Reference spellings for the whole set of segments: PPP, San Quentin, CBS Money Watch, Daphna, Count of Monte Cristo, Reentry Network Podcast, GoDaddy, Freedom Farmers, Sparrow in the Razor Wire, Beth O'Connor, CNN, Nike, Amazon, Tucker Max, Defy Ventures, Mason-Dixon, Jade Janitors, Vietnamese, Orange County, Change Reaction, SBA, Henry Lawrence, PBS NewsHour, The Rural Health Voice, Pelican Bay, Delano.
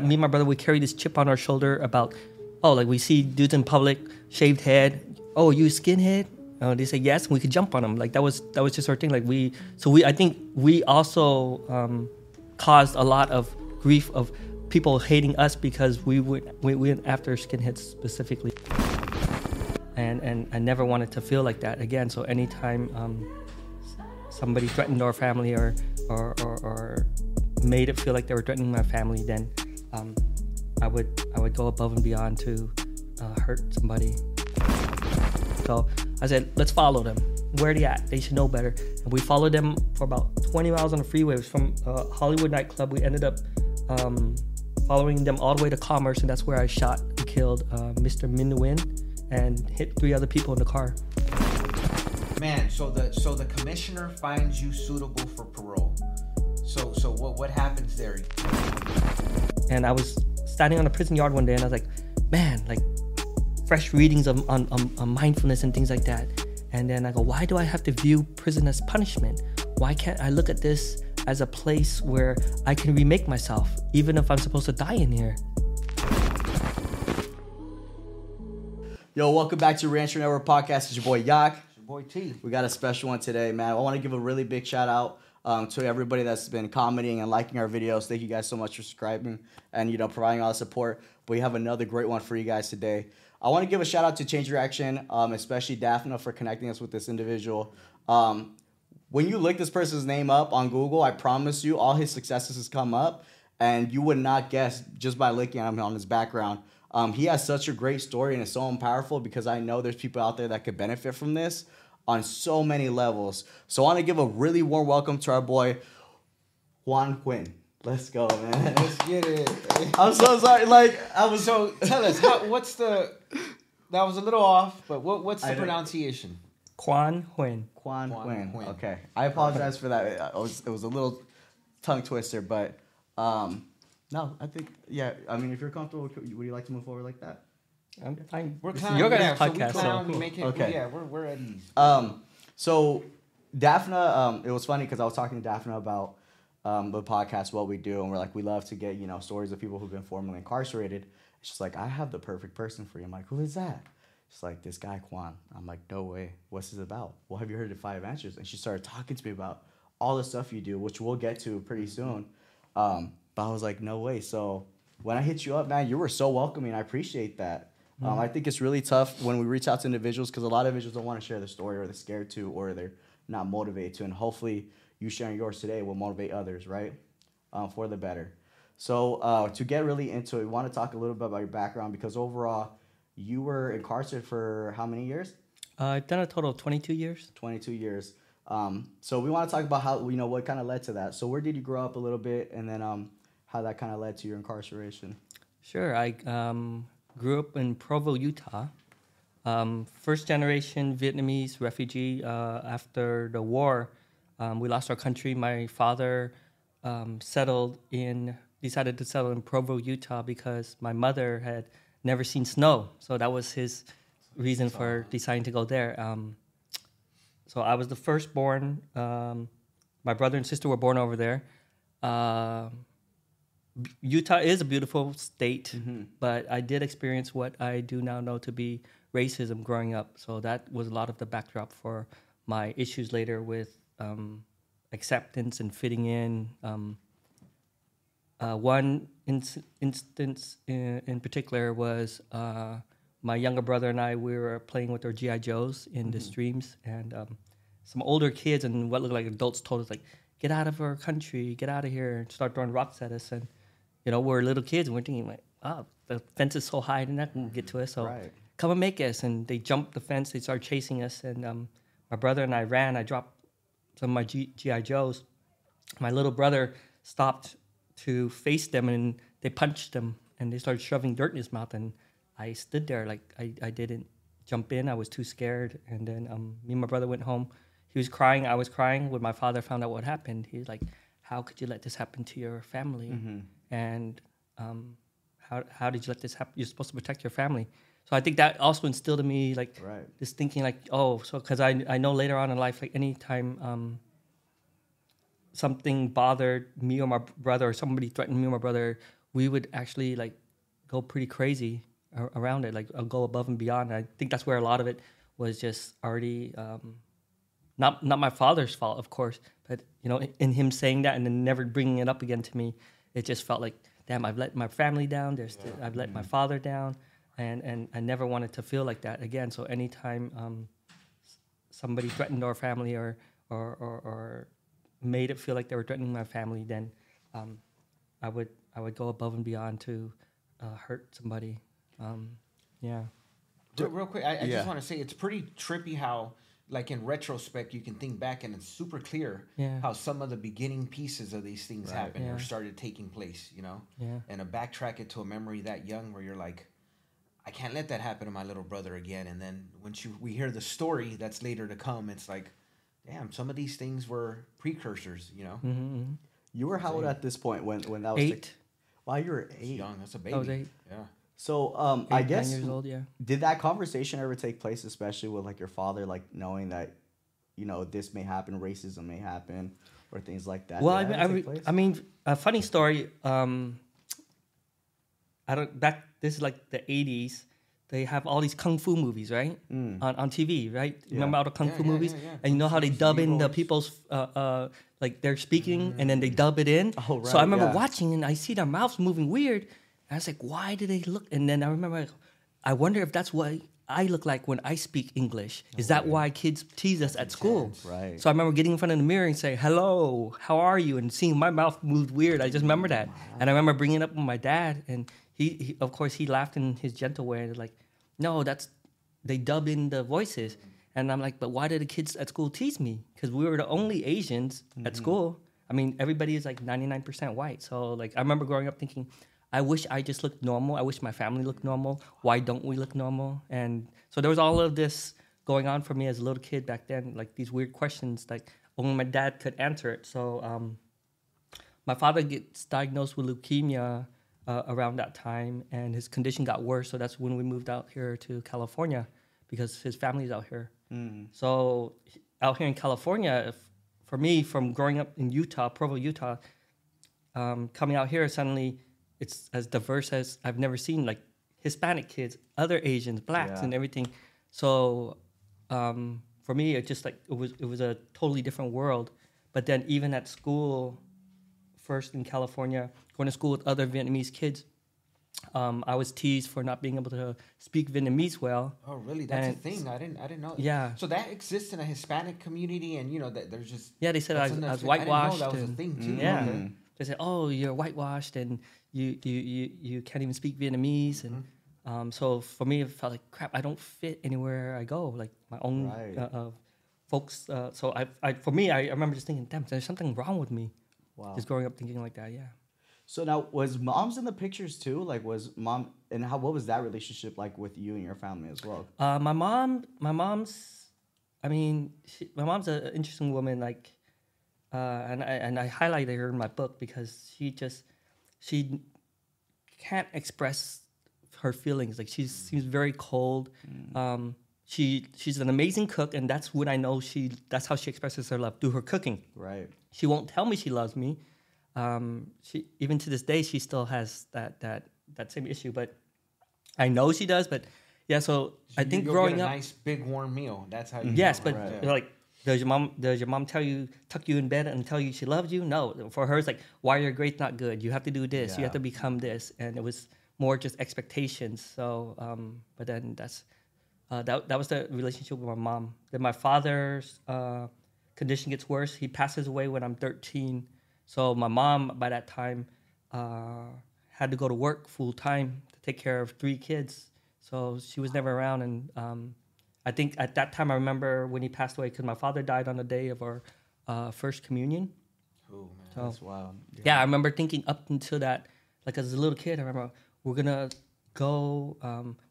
Me and my brother, we carry this chip on our shoulder about, oh, like we see dudes in public, shaved head. Oh, you skinhead? They say yes, and we could jump on them. Like that was just our thing. Like I think we also caused a lot of grief of people hating us because we went after skinheads specifically. And I never wanted to feel like that again. So anytime somebody threatened our family or made it feel like they were threatening my family, then I would go above and beyond to hurt somebody. So I said, let's follow them. Where they at? They should know better. And we followed them for about 20 miles on the freeway. It was from Hollywood nightclub. We ended up following them all the way to Commerce, and that's where I shot and killed Mr. Min Nguyen and hit 3 other people in the car. Man, so the commissioner finds you suitable for parole. So what happens there? And I was standing on a prison yard one day, and I was like, man, like fresh readings on mindfulness and things like that. And then I go, why do I have to view prison as punishment? Why can't I look at this as a place where I can remake myself, even if I'm supposed to die in here? Yo, welcome back to Reentry Network Podcast. It's your boy Yak. It's your boy T. We got a special one today, man. I want to give a really big shout out to everybody that's been commenting and liking our videos. Thank you guys so much for subscribing and, providing all the support. We have another great one for you guys today. I want to give a shout out to Change Reaction, especially Daphna for connecting us with this individual. When you look this person's name up on Google, I promise you all his successes has come up, and you would not guess just by looking at him on his background. He has such a great story, and it's so powerful because I know there's people out there that could benefit from this on so many levels. So I want to give a really warm welcome to our boy, Quan Huynh. Let's go, man. Let's get it. I'm so sorry. So tell us, that was a little off, but what's the pronunciation? Quan Huynh. Quan Huynh. Okay. I apologize for that. It was a little tongue twister, but no, I think, yeah. I mean, if you're comfortable, would you like to move forward like that? I'm fine. We're clowning. You're gonna have podcast. So cool. Make it, okay. Yeah, we're at ease. So Daphna, it was funny because I was talking to Daphna about the podcast, what we do, and we're like, we love to get stories of people who've been formerly incarcerated. She's like, I have the perfect person for you. I'm like, who is that? She's like, this guy Quan. I'm like, no way. What's this about? Well, have you heard of Defy Ventures? And she started talking to me about all the stuff you do, which we'll get to pretty soon. But I was like, no way. So when I hit you up, man, you were so welcoming. I appreciate that. I think it's really tough when we reach out to individuals because a lot of individuals don't want to share their story, or they're scared to, or they're not motivated to. And hopefully you sharing yours today will motivate others, right, for the better. So to get really into it, we want to talk a little bit about your background because overall you were incarcerated for how many years? I've done a total of 22 years. 22 years. So we want to talk about how, what kind of led to that. So where did you grow up a little bit, and then how that kind of led to your incarceration? Sure. I grew up in Provo, Utah. First generation Vietnamese refugee. After the war, we lost our country. My father decided to settle in Provo, Utah because my mother had never seen snow. So that was his reason for deciding to go there. So I was the firstborn. My brother and sister were born over there. Utah is a beautiful state, but I did experience what I do now know to be racism growing up. So that was a lot of the backdrop for my issues later with acceptance and fitting in. One instance in particular was my younger brother and I, we were playing with our G.I. Joes in the streams, and some older kids and what looked like adults told us, like, get out of our country, get out of here, and start throwing rocks at us. And we're little kids, and we're thinking like, oh, the fence is so high, they're not gonna get to us. So come and make us. And they jumped the fence. They started chasing us. And my brother and I ran. I dropped some of my G.I. Joes. My little brother stopped to face them, and they punched him. And they started shoving dirt in his mouth. And I stood there like I didn't jump in. I was too scared. And then me and my brother went home. He was crying. I was crying. When my father found out what happened, he's like, "How could you let this happen to your family? And how did you let this happen? You're supposed to protect your family." So I think that also instilled in me like this thinking like, "Oh, so because I know later on in life, like anytime something bothered me or my brother, or somebody threatened me or my brother, we would actually like go pretty crazy around it, like go above and beyond. And I think that's where a lot of it was just already not my father's fault, of course, but you know, in him saying that and then never bringing it up again to me, it just felt like, damn, I've let my family down. I've let my father down, and I never wanted to feel like that again. So anytime somebody threatened our family or made it feel like they were threatening my family, then I would go above and beyond to hurt somebody. Yeah. Real quick, I just want to say it's pretty trippy how, like in retrospect, you can think back and it's super clear how some of the beginning pieces of these things happened or started taking place, you know? Yeah. And to backtrack it to a memory that young where you're like, I can't let that happen to my little brother again. And then once we hear the story that's later to come, it's like, damn, some of these things were precursors, you know? Mm-hmm. You were how old at this point when that was? 8. Wow, you were 8. That's young, that's a baby. I was 8. Yeah. So I guess 9 years old, yeah. Did that conversation ever take place, especially with like your father, like knowing that, you know, this may happen, racism may happen, or things like that? Well, I mean, a funny story. This is like the 80s. They have all these kung fu movies, right? Mm. On TV, right? Yeah. Remember all the kung fu movies? Yeah. And you know how they dub in the people's like they're speaking and then they dub it in. Oh, right. So I remember watching and I see their mouths moving weird. I was like, why do they look? And then I remember, I wonder if that's what I look like when I speak English. Is that why kids tease us at school? Right. So I remember getting in front of the mirror and saying, hello, how are you? And seeing my mouth moved weird. I just remember that. Wow. And I remember bringing it up with my dad. And he of course, he laughed in his gentle way. And like, no, they dub in the voices. And I'm like, but why do the kids at school tease me? Because we were the only Asians at school. I mean, everybody is like 99% white. So like, I remember growing up thinking, I wish I just looked normal. I wish my family looked normal. Why don't we look normal? And so there was all of this going on for me as a little kid back then, like these weird questions, like only my dad could answer it. So my father gets diagnosed with leukemia around that time, and his condition got worse. So that's when we moved out here to California because his family's out here. Mm. So out here in California, for me, from growing up in Utah, Provo, Utah, coming out here suddenly, it's as diverse as I've never seen, like Hispanic kids, other Asians, blacks, and everything. So for me, it just like it was a totally different world. But then even at school, first in California, going to school with other Vietnamese kids, I was teased for not being able to speak Vietnamese well. Oh, really? That's a thing. I didn't know. Yeah. So that exists in a Hispanic community, and you know that there's just they said I was whitewashed. I didn't know that was a thing too. Yeah. Okay. They said, oh, you're whitewashed and you can't even speak Vietnamese. And so for me, it felt like, crap, I don't fit anywhere I go, like my own folks. So I remember just thinking, damn, there's something wrong with me. Wow. Just growing up thinking like that, yeah. So now, was mom's in the pictures too? Like, was mom, and what was that relationship like with you and your family as well? My mom's an interesting woman, like, and I highlighted her in my book because she can't express her feelings. Like she seems very cold. Mm. She's an amazing cook, and that's when I know that's how she expresses her love, through her cooking. Right. She won't tell me she loves me. She even to this day she still has that same issue, but I know she does. But yeah, so I think growing up, nice big warm meal. That's how. You Yes, know, but right. like. Does your mom tell you, tuck you in bed and tell you she loves you? No. For her, it's like, why are your grades not good? You have to do this. Yeah. You have to become this. And it was more just expectations. So, but then that's that was the relationship with my mom. Then my father's condition gets worse. He passes away when I'm 13. So my mom, by that time, had to go to work full time to take care of 3 kids. So she was never around. And I think at that time, I remember when he passed away because my father died on the day of our first communion. Oh, man, so, that's wild. Yeah. I remember thinking up until that, like as a little kid, I remember we're going to go.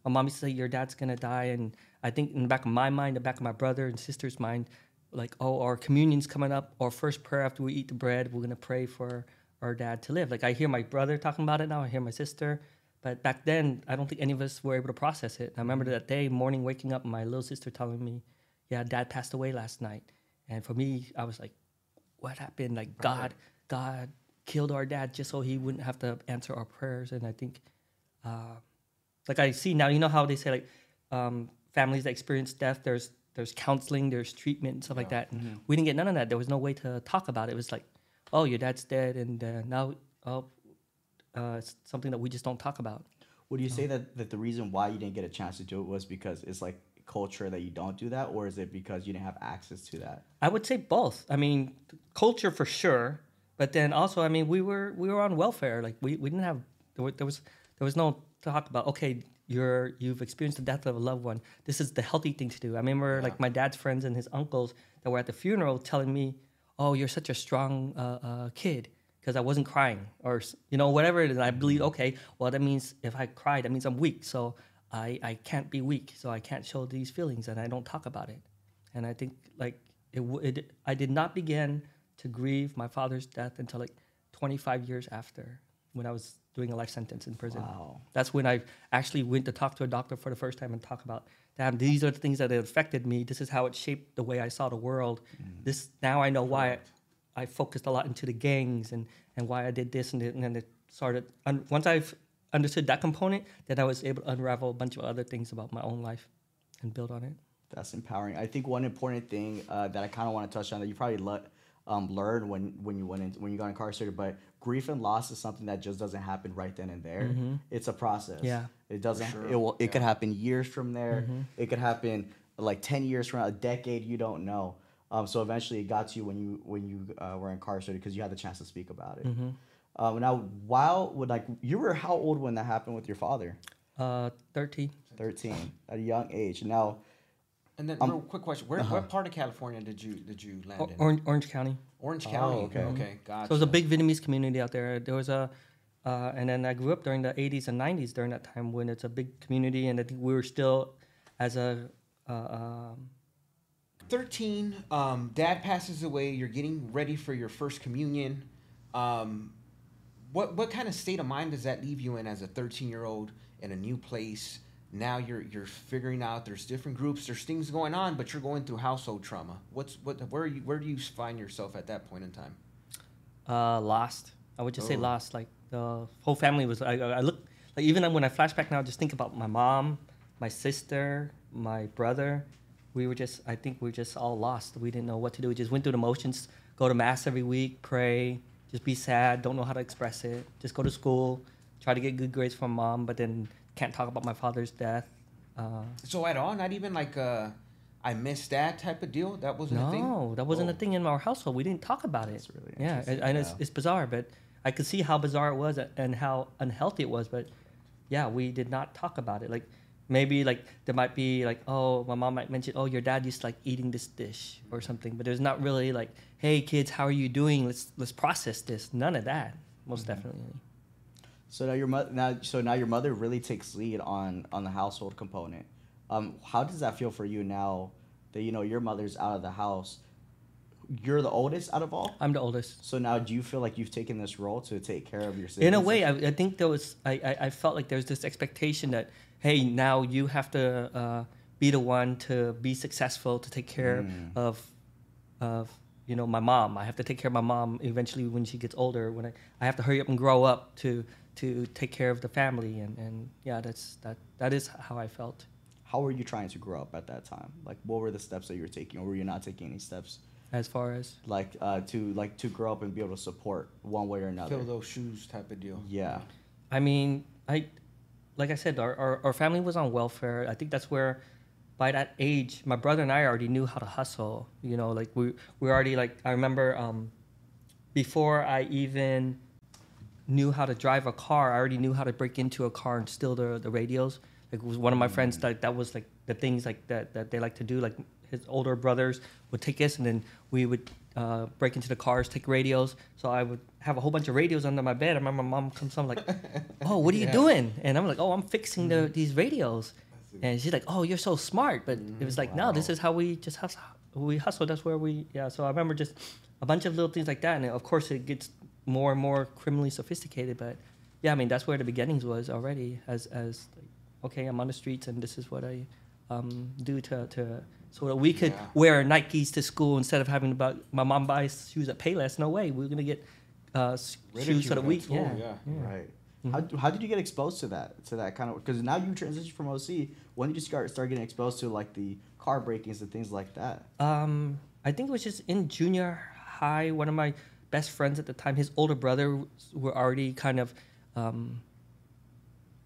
My mom used to say, your dad's going to die. And I think in the back of my mind, the back of my brother and sister's mind, like, oh, our communion's coming up. Our first prayer after we eat the bread, we're going to pray for our dad to live. Like I hear my brother talking about it now. I hear my sister. But back then, I don't think any of us were able to process it. I remember that day morning waking up, my little sister telling me, yeah, dad passed away last night. And for me, I was like, what happened? Like, God killed our dad just so he wouldn't have to answer our prayers. And I think, like I see now, you know how they say, like, families that experience death, there's counseling, there's treatment, and stuff like that. And we didn't get none of that. There was no way to talk about it. It was like, oh, your dad's dead, and now it's something that we just don't talk about. Would you say that the reason why you didn't get a chance to do it was because it's like culture that you don't do that, or is it because you didn't have access to that? I would say both. I mean, culture for sure, but then also, I mean, we were on welfare. Like we didn't have there was no talk about, okay, you've experienced the death of a loved one. This is the healthy thing to do. I remember like my dad's friends and his uncles that were at the funeral telling me, "Oh, you're such a strong kid," because I wasn't crying, or you know, whatever it is. I believe, okay, well, that means if I cry, that means I'm weak. So I can't be weak. So I can't show these feelings, and I don't talk about it. And I think like I did not begin to grieve my father's death until like 25 years after, when I was doing a life sentence in prison. Wow. That's when I actually went to talk to a doctor for the first time and talk about, damn, these are the things that affected me. This is how it shaped the way I saw the world. Mm. This, now I know why I focused a lot into the gangs and why I did this. And then it started, once I've understood that component, then I was able to unravel a bunch of other things about my own life and build on it. That's empowering. I think one important thing that I kind of want to touch on that you probably learned when you got incarcerated, but grief and loss is something that just doesn't happen right then and there. Mm-hmm. It's a process. Yeah, it doesn't. Sure. It could happen years from there. Mm-hmm. It could happen like 10 years from a decade. You don't know. So eventually, it got to you when you were incarcerated because you had the chance to speak about it. Mm-hmm. Now, you were how old when that happened with your father? 13. 13, at a young age. Now. And then, real quick question: what part of California did you land in? Orange County. Orange County. Oh, okay, gotcha. So it was a big Vietnamese community out there. There was and then I grew up during the 80s and 90s during that time when it's a big community, and I think we were still as a. 13. Dad passes away. You're getting ready for your first communion. What kind of state of mind does that leave you in as a 13-year-old in a new place? Now you're figuring out there's different groups, there's things going on, but you're going through household trauma. Where do you find yourself at that point in time? Lost. I would just say lost. Like the whole family was. I look like even when I flash back now, I just think about my mom, my sister, my brother. I think we were just all lost. We didn't know what to do. We just went through the motions. Go to mass every week, pray, just be sad. Don't know how to express it. Just go to school, try to get good grades from mom, but then. Can't talk about my father's death. So at all, not even like I missed that type of deal. That wasn't a thing. No, that wasn't a thing in our household. We didn't talk about it. That's really interesting. And it's bizarre, but I could see how bizarre it was and how unhealthy it was. But yeah, we did not talk about it. Like maybe like there might be like, oh, my mom might mention, oh, your dad used to like eating this dish or something. But there's not really like, hey kids, how are you doing? Let's process this. None of that. Most definitely. So now your mother really takes lead on the household component. How does that feel for you now that you know your mother's out of the house? You're the oldest out of all. I'm the oldest. So now, do you feel like you've taken this role to take care of your siblings? In a way, I think there was I felt like there's this expectation that hey, now you have to be the one to be successful to take care of. You know, my mom. I have to take care of my mom eventually when she gets older. When I have to hurry up and grow up to take care of the family, and yeah, that is how I felt. How were you trying to grow up at that time? Like, what were the steps that you were taking, or were you not taking any steps? As far as like to grow up and be able to support one way or another. Fill those shoes type of deal. Yeah, I mean, like I said, our family was on welfare. I think that's where. By that age, my brother and I already knew how to hustle. You know, like we already like I remember before I even knew how to drive a car, I already knew how to break into a car and steal the radios. Like it was one of my friends that was like the things like that they like to do. Like his older brothers would take us and then we would break into the cars, take radios. So I would have a whole bunch of radios under my bed. I remember my mom comes home like, "Oh, what are you doing?" And I'm like, "Oh, I'm fixing these radios." And she's like, "Oh, you're so smart," but it was like, "No, this is how we just hustle. We hustle. That's where we." Yeah, so I remember just a bunch of little things like that, and of course it gets more and more criminally sophisticated. But yeah, I mean that's where the beginnings was already. As like, okay, I'm on the streets, and this is what I do to so that we could wear Nikes to school instead of having my mom buys shoes at Payless. No way, we're gonna get shoes of the week. Tool, yeah. Right. Mm-hmm. How did you get exposed to that kind of, because now you transitioned from OC. When did you start getting exposed to like the car break-ins and things like that? I think it was just in junior high. One of my best friends at the time, his older brother were already kind of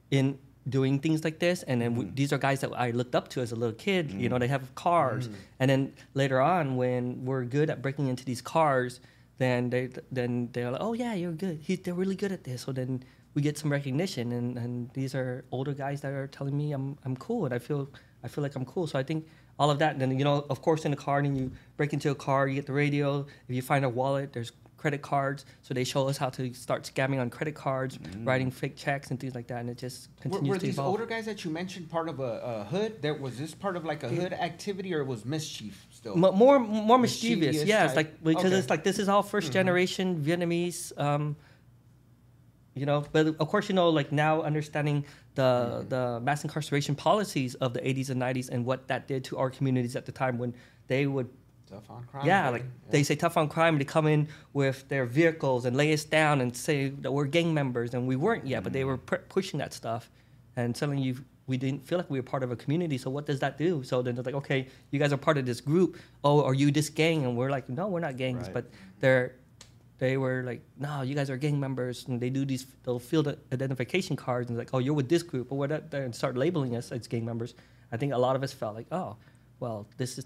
in doing things like this, and then these are guys that I looked up to as a little kid. You know, they have cars, and then later on when we're good at breaking into these cars, then they're like, oh yeah, you're good. They're really good at this. So then we get some recognition, and these are older guys that are telling me I'm cool, and I feel like I'm cool. So I think all of that, and then, you know, of course in the car, then you break into a car, you get the radio. If you find a wallet, there's credit cards. So they show us how to start scamming on credit cards, writing fake checks and things like that, and it just continues to evolve. Were these older guys that you mentioned part of a hood? Was this part of like a hood activity, or it was mischief still? More mischievous, yes. Type. Like, because it's like, this is all first generation Vietnamese, you know, but of course, you know, like now understanding the mass incarceration policies of the 80s and 90s and what that did to our communities at the time when they would... Tough on crime. Yeah, like they say tough on crime, and they come in with their vehicles and lay us down and say that we're gang members, and we weren't yet, but they were pushing that stuff. And suddenly we didn't feel like we were part of a community, so what does that do? So then they're like, okay, you guys are part of this group. Oh, are you this gang? And we're like, no, we're not gangs, but They were like, no, you guys are gang members, and they do these, they'll field identification cards, and like, oh, you're with this group, or whatever, and start labeling us as gang members. I think a lot of us felt like, oh, well, this is,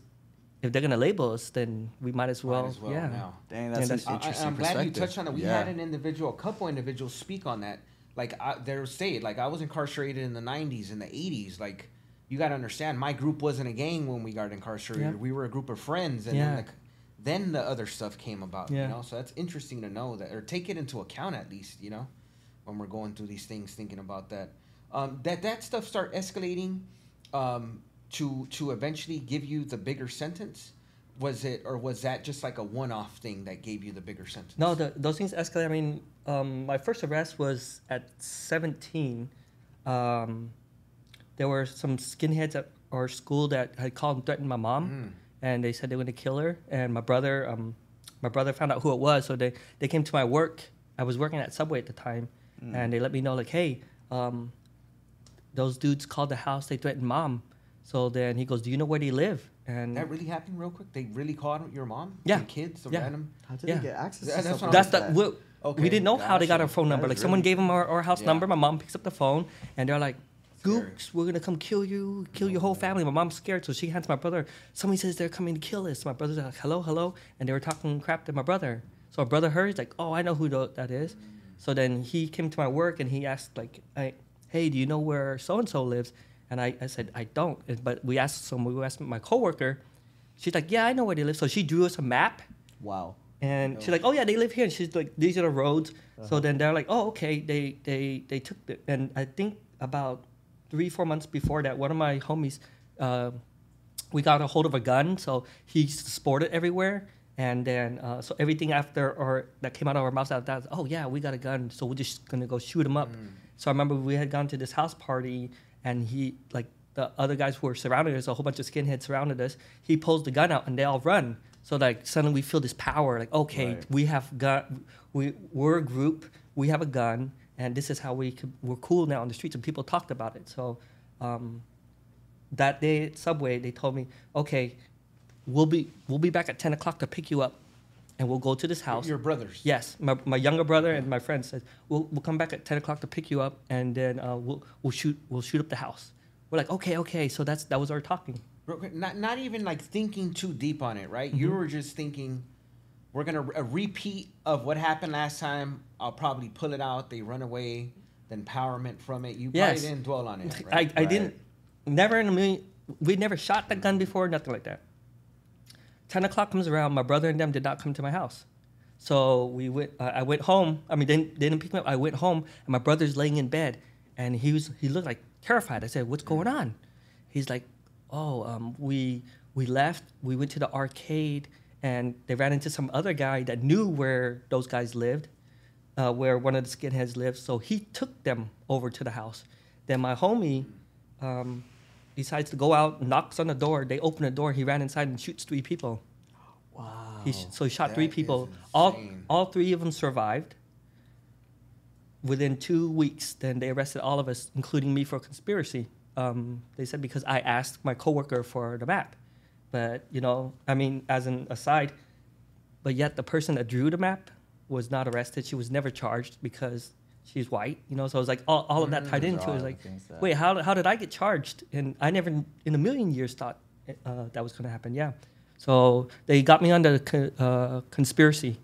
if they're gonna label us, then we might as well now. Dang, that's an interesting perspective. I'm glad you touched on it. We had a couple individuals speak on that. Like, I was incarcerated in the 90s and the 80s, like, you gotta understand, my group wasn't a gang when we got incarcerated. Yeah. We were a group of friends, and then the other stuff came about, you know? So that's interesting to know that, or take it into account at least, you know, when we're going through these things, thinking about that. That stuff start escalating to eventually give you the bigger sentence? Was it, or was that just like a one-off thing that gave you the bigger sentence? No, those things escalate. I mean, my first arrest was at 17. There were some skinheads at our school that had called and threatened my mom. And they said they were going to kill her. And my brother found out who it was. So they came to my work. I was working at Subway at the time. And they let me know, like, hey, those dudes called the house. They threatened mom. So then he goes, do you know where they live? And that really happened real quick? They really called your mom? Yeah. Your kids? Some random? How did they get access to something? We didn't know how they got our phone number. Like, really someone gave them our house number. My mom picks up the phone. And they're like, gooks, we're going to come kill your whole family. My mom's scared, so she hands my brother. Somebody says they're coming to kill us. My brother's like, hello. And they were talking crap to my brother. So my brother heard, he's like, oh, I know who that is. So then he came to my work, and he asked, like, hey, do you know where so-and-so lives? And I said, I don't. But we asked my coworker. She's like, yeah, I know where they live. So she drew us a map. Wow. And she's like, oh, yeah, they live here. And she's like, these are the roads. Uh-huh. So then they're like, oh, okay. They took it. And I think about 3-4 months before that, one of my homies, we got a hold of a gun, so he sported everywhere, and then so everything after or that came out of our mouths out that, oh yeah, we got a gun, so we're just gonna go shoot him up. So I remember we had gone to this house party, and he, like the other guys who were surrounding us, a whole bunch of skinheads surrounded us. He pulls the gun out, and they all run. So like suddenly we feel this power, like okay, we have gun, we're a group, we have a gun. And this is how we're cool now on the streets, and people talked about it. So that day at Subway, they told me, okay, we'll be back at 10 o'clock to pick you up, and we'll go to this house. Your brothers? Yes, my younger brother and my friend said, we'll come back at 10 o'clock to pick you up, and then we'll shoot up the house. We're like, okay. So that was our talking. Not even like thinking too deep on it, right? Mm-hmm. You were just thinking, we're going to a repeat of what happened last time. I'll probably pull it out. They run away. The empowerment from it. You probably didn't dwell on it, right? I didn't. Never in a million. We never shot that gun before, nothing like that. 10 o'clock comes around. My brother and them did not come to my house. So we went. I went home. I mean, they didn't pick me up. I went home, and my brother's laying in bed, and he looked like terrified. I said, what's going on? He's like, we left. We went to the arcade, and they ran into some other guy that knew where those guys lived, where one of the skinheads lived. So he took them over to the house. Then my homie decides to go out, knocks on the door. They open the door. He ran inside and shoots 3 people. Wow. So he shot three people. All three of them survived. Within 2 weeks, then they arrested all of us, including me, for conspiracy. They said because I asked my coworker for the map. But, you know, I mean, as an aside, but yet the person that drew the map was not arrested. She was never charged because she's white, you know. So I was like, all of that tied into it. It's like, wait, how did I get charged? And I never in a million years thought that was going to happen. Yeah. So they got me under conspiracy.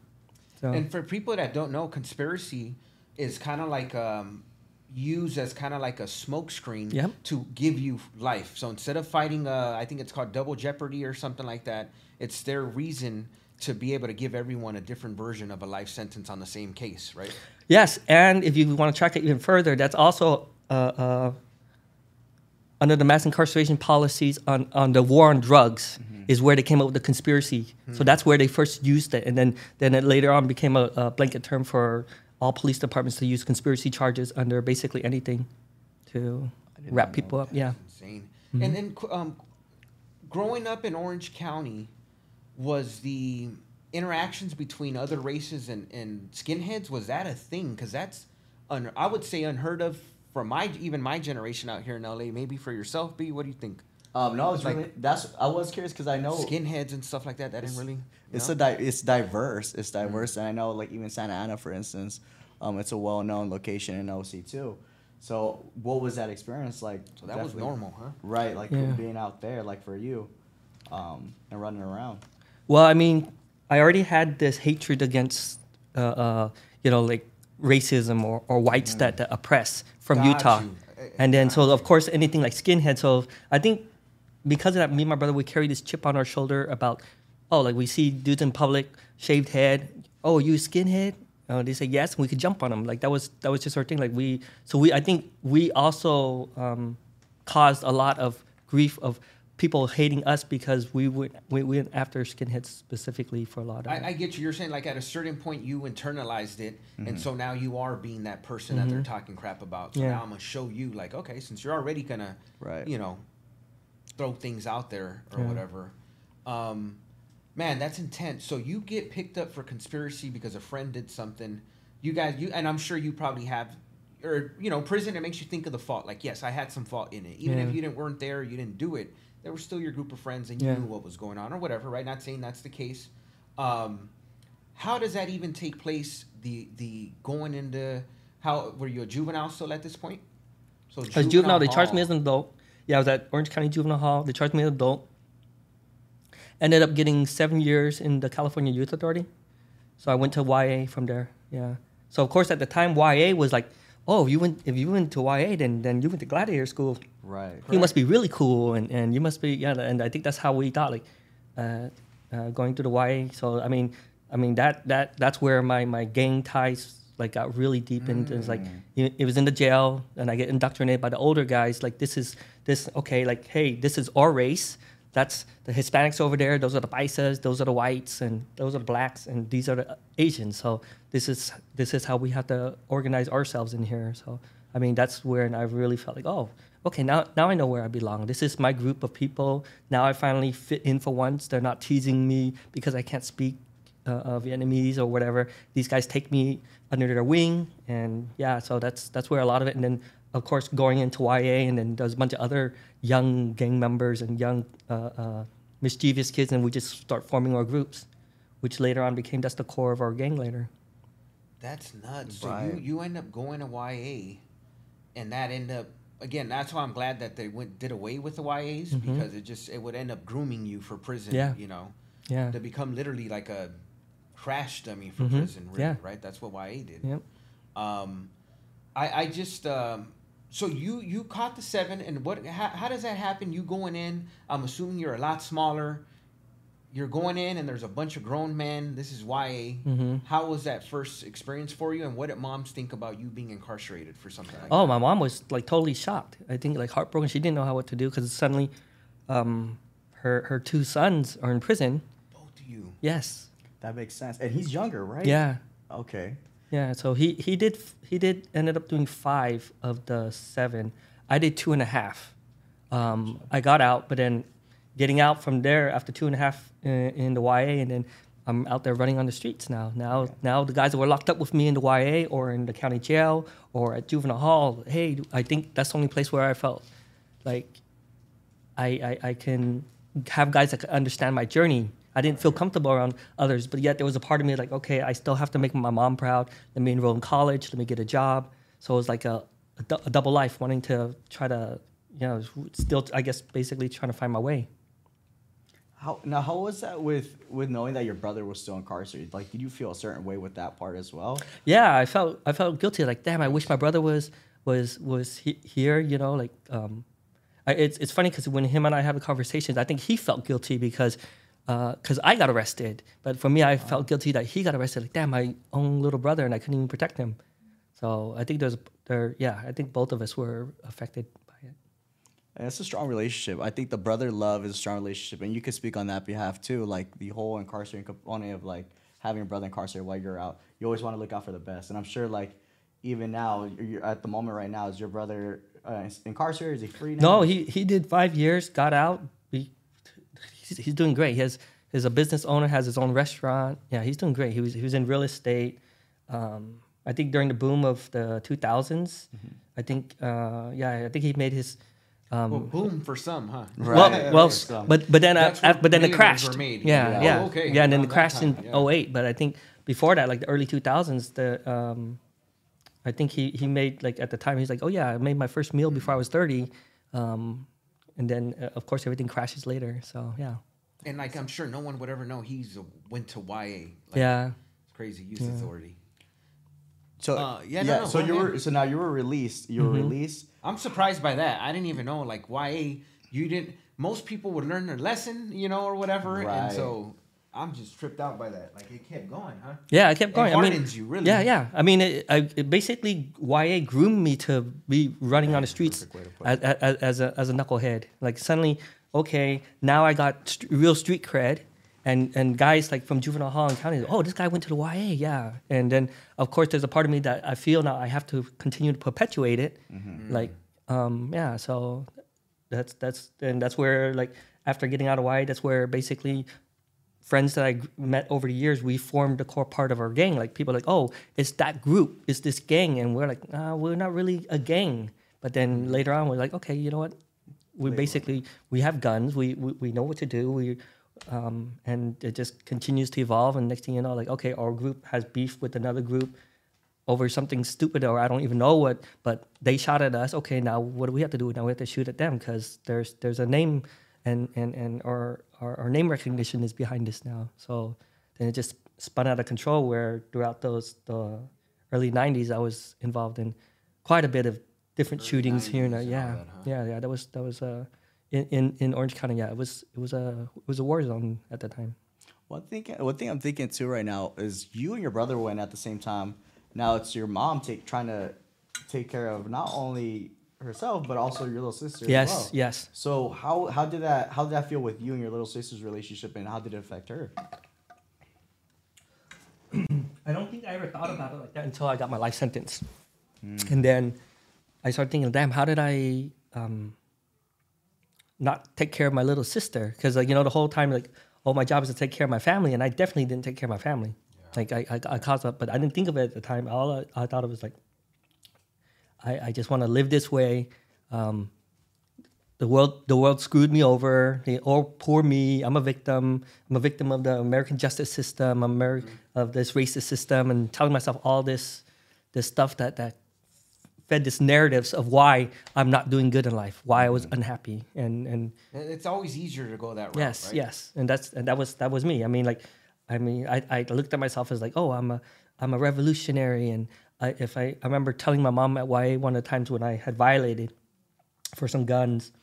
So. And for people that don't know, conspiracy is kind of like used as kind of like a smokescreen to give you life. So instead of fighting, I think it's called double jeopardy or something like that, it's their reason to be able to give everyone a different version of a life sentence on the same case, right? Yes, and if you want to track it even further, that's also under the mass incarceration policies on the war on drugs is where they came up with the conspiracy. So that's where they first used it, and then it later on became a blanket term for all police departments to use conspiracy charges under basically anything to wrap people up. Yeah. Insane. And then growing up in Orange County, was the interactions between other races and skinheads, was that a thing? Because that's, I would say, unheard of for even my generation out here in LA. Maybe for yourself, B, what do you think? No, it's like, really, I was curious because I know skinheads and stuff like that. That didn't really. It's diverse. It's diverse, and I know like even Santa Ana, for instance, it's a well-known location in OC too. So what was that experience like? So that was normal, huh? Right, like being out there, like for you, and running around. Well, I mean, I already had this hatred against, you know, like racism or whites that oppress from Utah, and then so of course anything like skinhead. So I think because of that, me and my brother, we carry this chip on our shoulder about, oh, like we see dudes in public, shaved head. Oh, you a skinhead? They say yes, and we could jump on them. Like that was just our thing. Like I think we also caused a lot of grief of people hating us because we went after skinheads specifically for a lot of. I get you. You're saying like at a certain point you internalized it, and so now you are being that person that they're talking crap about. So now I'm gonna show you like, okay, since you're already gonna, you know, throw things out there or whatever. Man, that's intense. So you get picked up for conspiracy because a friend did something. You guys, and I'm sure you probably have, or you know, prison. It makes you think of the fault. Like, yes, I had some fault in it, even if you weren't there, you didn't do it. There were still your group of friends, and you knew what was going on or whatever, right? Not saying that's the case. How does that even take place, the going into – were you a juvenile still at this point? So I was juvenile. They charged me as an adult. Yeah, I was at Orange County Juvenile Hall. They charged me as an adult. Ended up getting 7 years in the California Youth Authority. So I went to YA from there, yeah. So, of course, at the time, YA was like, oh, if you went to YA, then you went to Gladiator School. Right. You must be really cool, and you must be, and I think that's how we thought, like, going to the YA. So, I mean that's where my gang ties, like, got really deep into. It's like, it was in the jail, and I get indoctrinated by the older guys, like, this is our race. That's the Hispanics over there. Those are the paisas. Those are the whites, and those are the blacks, and these are the Asians. So this is how we have to organize ourselves in here. So I mean, that's where, and I really felt like, oh, okay, now I know where I belong. This is my group of people. Now I finally fit in for once. They're not teasing me because I can't speak Vietnamese or whatever. These guys take me under their wing, and yeah, so that's where a lot of it. And then, of course, going into YA, and then there's a bunch of other young gang members and young mischievous kids, and we just start forming our groups, which later on became, that's the core of our gang later. That's nuts. Right. So you end up going to YA, and that end up, again, that's why I'm glad that they did away with the YAs, because it would end up grooming you for prison, you know? Yeah. To become literally like a crash dummy for prison, really, right? That's what YA did. Yep. I just... So you caught the 7, and what? How does that happen? You going in, I'm assuming you're a lot smaller. You're going in, and there's a bunch of grown men. This is YA. How was that first experience for you, and what did moms think about you being incarcerated for something like that? Oh, my mom was, like, totally shocked. I think, like, heartbroken. She didn't know what to do because suddenly her two sons are in prison. Both of you? Yes. That makes sense. And he's younger, right? Yeah. Okay. Yeah, so he ended up doing 5 of the 7. I did 2.5. I got out, but then getting out from there after 2.5 in the YA, and then I'm out there running on the streets now. Now the guys that were locked up with me in the YA or in the county jail or at juvenile hall, hey, I think that's the only place where I felt like I can have guys that can understand my journey. I didn't feel comfortable around others, but yet there was a part of me like, okay, I still have to make my mom proud. Let me enroll in college. Let me get a job. So it was like a double life, wanting to try to, you know, still, I guess, basically trying to find my way. How was that with knowing that your brother was still incarcerated? Like, did you feel a certain way with that part as well? Yeah, I felt guilty. Like, damn, I wish my brother was here. You know, like, it's funny because when him and I have the conversations, I think he felt guilty because I got arrested. But for me, I felt guilty that he got arrested. Like, damn, my own little brother, and I couldn't even protect him. So I think I think both of us were affected. And it's a strong relationship. I think the brother love is a strong relationship, and you could speak on that behalf too. Like the whole incarcerating component of like having a brother incarcerated while you're out, you always want to look out for the best. And I'm sure like even now, you're at the moment right now, is your brother incarcerated? Is he free now? No, he did 5 years, got out. He's doing great. He's a business owner, has his own restaurant. Yeah, he's doing great. He was in real estate. I think during the boom of the 2000s, I think he made his. Well, boom for some, huh? Right. Well, but then it crashed. And then it crashed in 2008. But I think before that, like the early 2000s, I think he made, like at the time, he's like, oh yeah, I made my first meal before I was 30, and then of course everything crashes later. So yeah. And like I'm sure no one would ever know he's went to YA. Like, yeah. It's crazy youth authority. So now you were released. You were released. I'm surprised by that. I didn't even know, like, YA, you didn't, most people would learn their lesson, you know, or whatever. Right. And so I'm just tripped out by that. Like, it kept going, huh? Yeah, it kept going. It hardens you, really. Yeah. I mean, it basically, YA groomed me to be running on the streets as a knucklehead. Like, suddenly, okay, now I got real street cred. And guys, like, from juvenile hall and county, oh, this guy went to the YA, yeah. And then, of course, there's a part of me that I feel now I have to continue to perpetuate it. Mm-hmm. Like, so that's where, like, after getting out of YA, that's where basically friends that I met over the years, we formed a core part of our gang. Like, people are like, oh, it's that group, it's this gang. And we're like, we're not really a gang. But then later on, we're like, okay, you know what? We have guns. We know what to do. And it just continues to evolve, and next thing you know, like, okay, our group has beef with another group over something stupid, or I don't even know what, but they shot at us. Okay, now what do we have to do? Now we have to shoot at them because there's a name, and our name recognition is behind this now. So then it just spun out of control, where throughout the early 90s I was involved in quite a bit of different shootings here and there. That was In Orange County, yeah, it was a war zone at the time. One thing I'm thinking too right now is you and your brother went at the same time. Now it's your mom trying to take care of not only herself but also your little sister. Yes. So how did that feel with you and your little sister's relationship, and how did it affect her? I don't think I ever thought about it like that until I got my life sentence, and then I started thinking, damn, how did I not take care of my little sister? Because, like, you know, the whole time, like, oh, my job is to take care of my family, and I definitely didn't take care of my family. Yeah. Like, I caused that, but I didn't think of it at the time. All I thought it was like, I just want to live this way. The world screwed me over. They all poor me. I'm a victim. I'm a victim of the American justice system. I'm of this racist system, and telling myself all this stuff that fed this narratives of why I'm not doing good in life, why I was unhappy, and it's always easier to go that route. Yes, right? Yes, and that was me. I looked at myself as like, oh, I'm a revolutionary, and I remember telling my mom at YA one of the times when I had violated for some guns,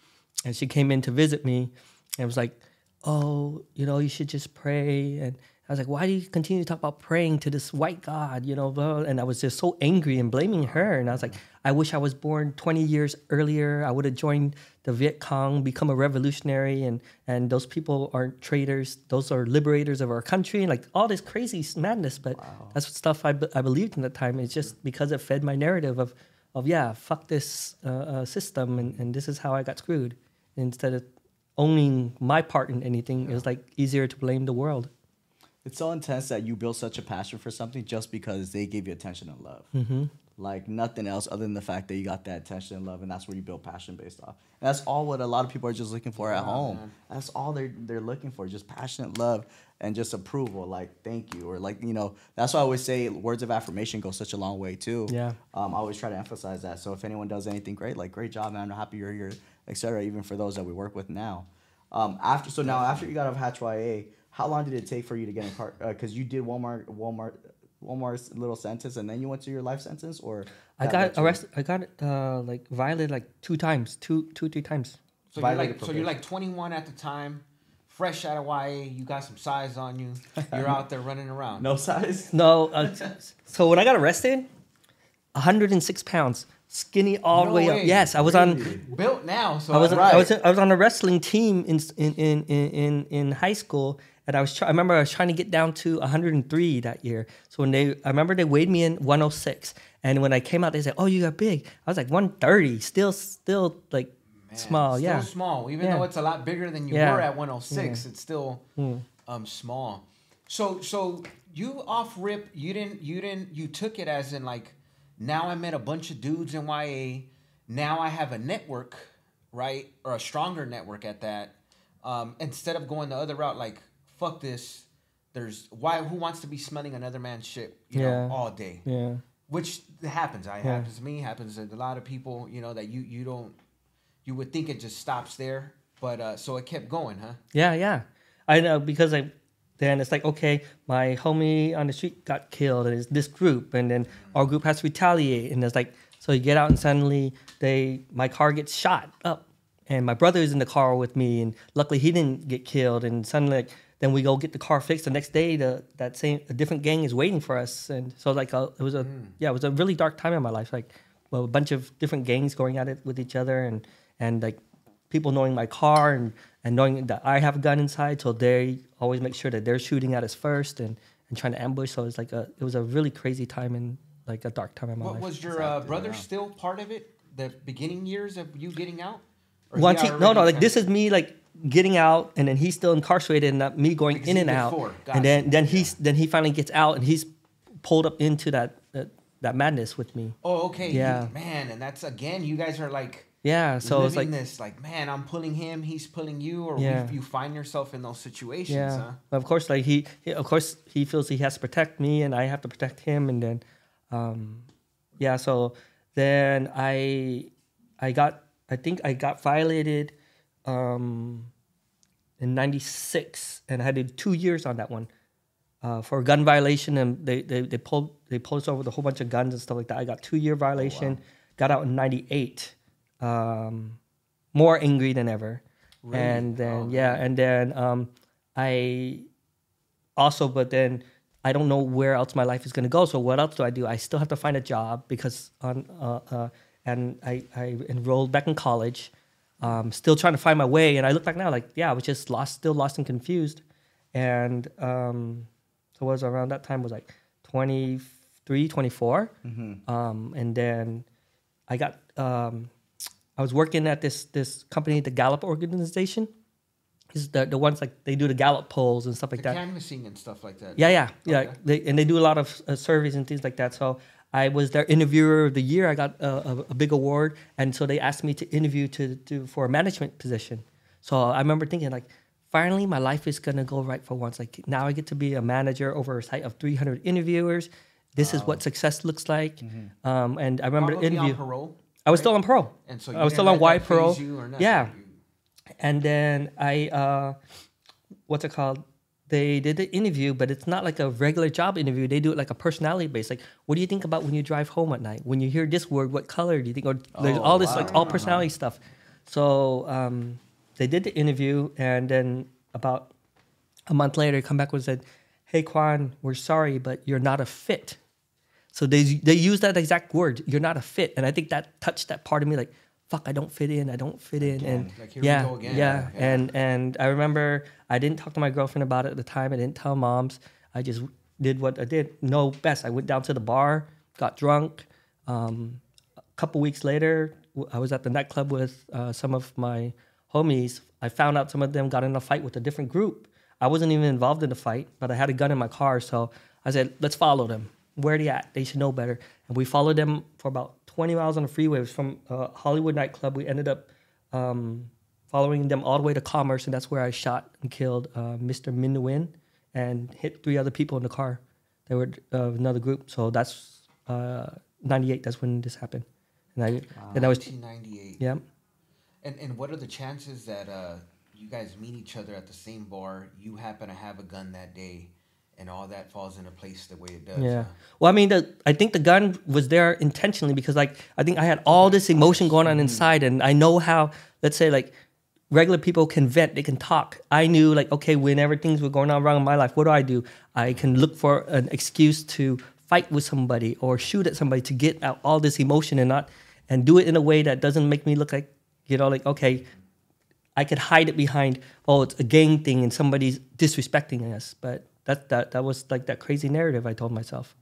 and she came in to visit me, and was like, oh, you know, you should just pray. And I was like, why do you continue to talk about praying to this white God, you know? Blah, blah. And I was just so angry and blaming her. And I was like, I wish I was born 20 years earlier. I would have joined the Viet Cong, become a revolutionary, and those people aren't traitors. Those are liberators of our country. And like all this crazy madness, but that's what stuff I believed in that time. It's just because it fed my narrative of fuck this system, and this is how I got screwed. And instead of owning my part in anything, it was like easier to blame the world. It's so intense that you build such a passion for something just because they gave you attention and love. Mm-hmm. Like nothing else other than the fact that you got that attention and love, and that's where you build passion based off. And that's all what a lot of people are just looking for at home. Man. That's all they're looking for, just passionate love and just approval, like thank you, or like, you know, that's why I always say words of affirmation go such a long way too. Yeah. I always try to emphasize that. So if anyone does anything great, like great job, man, I'm happy you're here, etc. Even for those that we work with now. After you got out of Hatch YA, how long did it take for you to get in car? Because you did one more little sentence, and then you went to your life sentence, or I got arrested. I got like violated like two, three times. So you're like 21 at the time, fresh out of YA. You got some size on you. You're out there running around. No size. No. So when I got arrested, 106 pounds, skinny all the way up. Yes, I was on built now. So I was on a wrestling team in high school. And I remember I was trying to get down to 103 that year. So when I remember they weighed me in 106, and when I came out, they said, "Oh, you got big." I was like 130, still like small. Still yeah, small. Even though it's a lot bigger than you were at 106, it's still small. So you off rip, you took it as in like, now I met a bunch of dudes in YA. Now I have a network, right, or a stronger network at that. Instead of going the other route, like, fuck this. Who wants to be smelling another man's shit, you know, all day? Yeah. Which happens. Happens to me, happens to a lot of people, you know, that you would think it just stops there, but so it kept going, huh? Yeah. I know, because then it's like, okay, my homie on the street got killed, and it's this group, and then our group has to retaliate, and it's like, so you get out and suddenly my car gets shot up, and my brother is in the car with me, and luckily he didn't get killed, and suddenly like, then we go get the car fixed. The next day, a different gang is waiting for us, and so like it was a really dark time in my life. Like, well, a bunch of different gangs going at it with each other, and like people knowing my car and knowing that I have a gun inside, so they always make sure that they're shooting at us first and trying to ambush. So it's like it was a really crazy time and like a dark time in my life. Was your brother still part of it? The beginning years of you getting out? Like this is me like getting out, and then he's still incarcerated, and me going because in and out, gotcha. And then he finally gets out, and he's pulled up into that madness with me. Oh, okay, yeah, man, and that's again, you guys are like, yeah, so it's like this, like, man, I'm pulling him, he's pulling you, or you find yourself in those situations, huh? Of course, like he feels he has to protect me, and I have to protect him, and then, so then I think I got violated. In 96, and I had to do 2 years on that one for a gun violation, and they pulled us over with a whole bunch of guns and stuff like that. I got 2 year violation. Oh, wow. Got out in 98, more angry than ever. Really? And then I also, but then I don't know where else my life is going to go. So what else do? I still have to find a job because I enrolled back in college. Still trying to find my way, and I look back now, like, I was just lost and confused, and so it was around that time, was like 23, 24, and then I got I was working at this company, the Gallup organization, is the ones like they do the Gallup polls and stuff like that, canvassing and stuff like that. Okay. They do a lot of surveys and things like that. So I was their interviewer of the year. I got a big award, and so they asked me to interview for a management position. So I remember thinking, like, finally my life is gonna go right for once. Like, now I get to be a manager over a site of 300 interviewers. This is what success looks like. Mm-hmm. And I remember the interview. On parole, I was still on parole, and so I was still on Y parole. And then I, what's it called? They did the interview, but it's not like a regular job interview. They do it like a personality base. Like, what do you think about when you drive home at night? When you hear this word, what color do you think? Or there's all this, like, all personality stuff. So they did the interview, and then about a month later, they come back and said, "Hey, Quan, we're sorry, but you're not a fit." So they use that exact word, "You're not a fit," and I think that touched that part of me, like, fuck, I don't fit in. Again. And like, here we go again. And I remember I didn't talk to my girlfriend about it at the time. I didn't tell moms. I just did what I did. No best. I went down to the bar, got drunk. A couple weeks later, I was at the nightclub with some of my homies. I found out some of them got in a fight with a different group. I wasn't even involved in the fight, but I had a gun in my car. So I said, let's follow them. Where are they at? They should know better. And we followed them for about 20 miles on the freeway. It was from Hollywood nightclub. We ended up following them all the way to Commerce, and that's where I shot and killed Mr. Min Nguyen and hit 3 other people in the car. They were another group. So that's 98. That's when this happened. And I was 1998. Yeah. And what are the chances that you guys meet each other at the same bar? You happen to have a gun that day, and all that falls into place the way it does. Yeah. Huh? Well, I mean, I think the gun was there intentionally because, like, I think I had all this emotion going on inside, and I know how. Let's say, like, regular people can vent, they can talk. I knew, like, okay, whenever things were going on wrong in my life, what do? I can look for an excuse to fight with somebody or shoot at somebody to get out all this emotion and do it in a way that doesn't make me look like, you know, like, okay, I could hide it behind, oh, it's a gang thing and somebody's disrespecting us. But that was like that crazy narrative I told myself.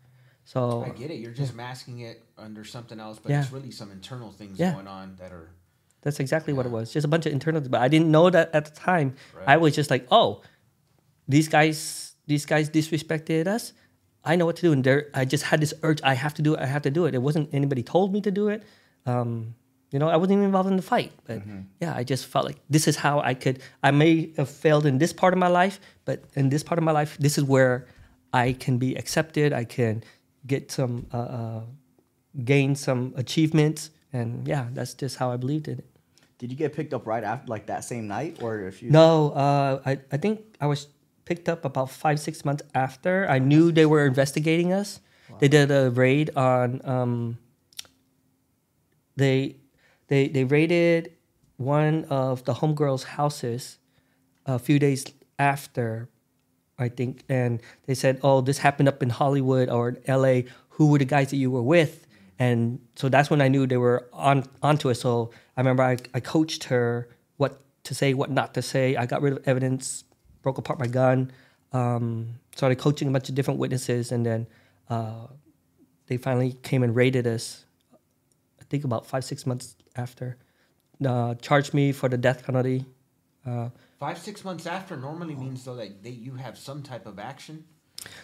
So I get it. You're just masking it under something else, but it's really some internal things going on that are... That's exactly what it was. Just a bunch of internal... But I didn't know that at the time. Right. I was just like, oh, these guys disrespected us. I know what to do. And I just had this urge. I have to do it. I have to do it. It wasn't anybody told me to do it. You know, I wasn't even involved in the fight. But I just felt like this is how I could... I may have failed in this part of my life, but in this part of my life, this is where I can be accepted. I can get some... gain some achievements. And yeah, that's just how I believed in it. Did you get picked up right after, like, that same night? Or if you... No, I think I was picked up about 5-6 months after. I knew they were investigating us. Wow. They did a raid on... They raided one of the homegirls' houses a few days after, I think, and they said, oh, this happened up in Hollywood or in L.A. Who were the guys that you were with? And so that's when I knew they were onto it. So I remember I coached her what to say, what not to say. I got rid of evidence, broke apart my gun, started coaching a bunch of different witnesses, and then they finally came and raided us. I think about 5-6 months after, charged me for the death penalty. 5-6 months after normally means though that you have some type of action.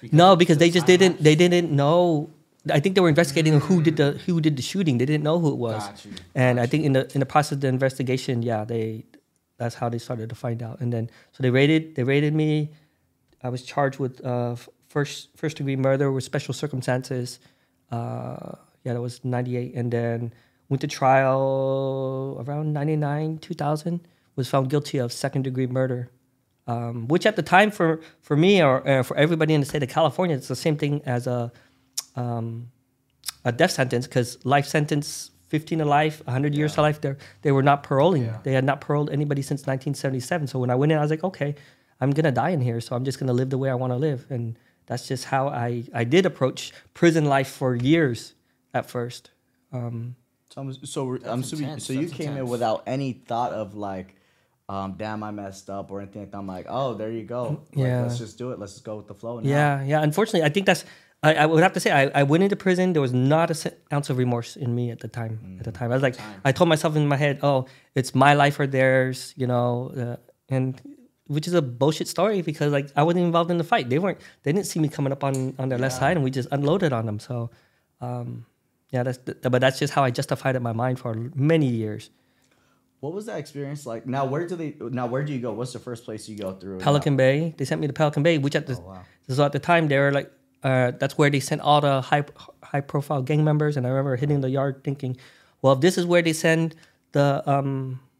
Because they just didn't. Action. They didn't know. I think they were investigating who did the shooting. They didn't know who it was. I think in the process of the investigation, that's how they started to find out. And then so they raided me. I was charged with first degree murder with special circumstances. That was 98, and then went to trial around 99, 2000, was found guilty of second-degree murder, which at the time for me or for everybody in the state of California, it's the same thing as a death sentence, because life sentence, 15 to life, 100 years to life, they were not paroling. Yeah. They had not paroled anybody since 1977. So when I went in, I was like, okay, I'm going to die in here, so I'm just going to live the way I want to live. And that's just how I did approach prison life for years. At first, you came in without any thought of like, damn, I messed up or anything like that. I'm like, oh, there you go. Yeah, like, let's just do it. Let's just go with the flow. Now. Yeah. Unfortunately, I think that's. I would have to say I went into prison. There was not an ounce of remorse in me at the time. At the time, I was like, I told myself in my head, oh, it's my life or theirs, you know, and. Which is a bullshit story because like I wasn't involved in the fight. They didn't see me coming up on their left side, and we just unloaded on them. So. Yeah, but that's just how I justified it in my mind for many years. What was that experience like? Now, where do you go? What's the first place you go through? Pelican Bay. They sent me to Pelican Bay, which so at the time they were like, that's where they sent all the high-profile gang members. And I remember hitting the yard thinking, well, if this is where they send the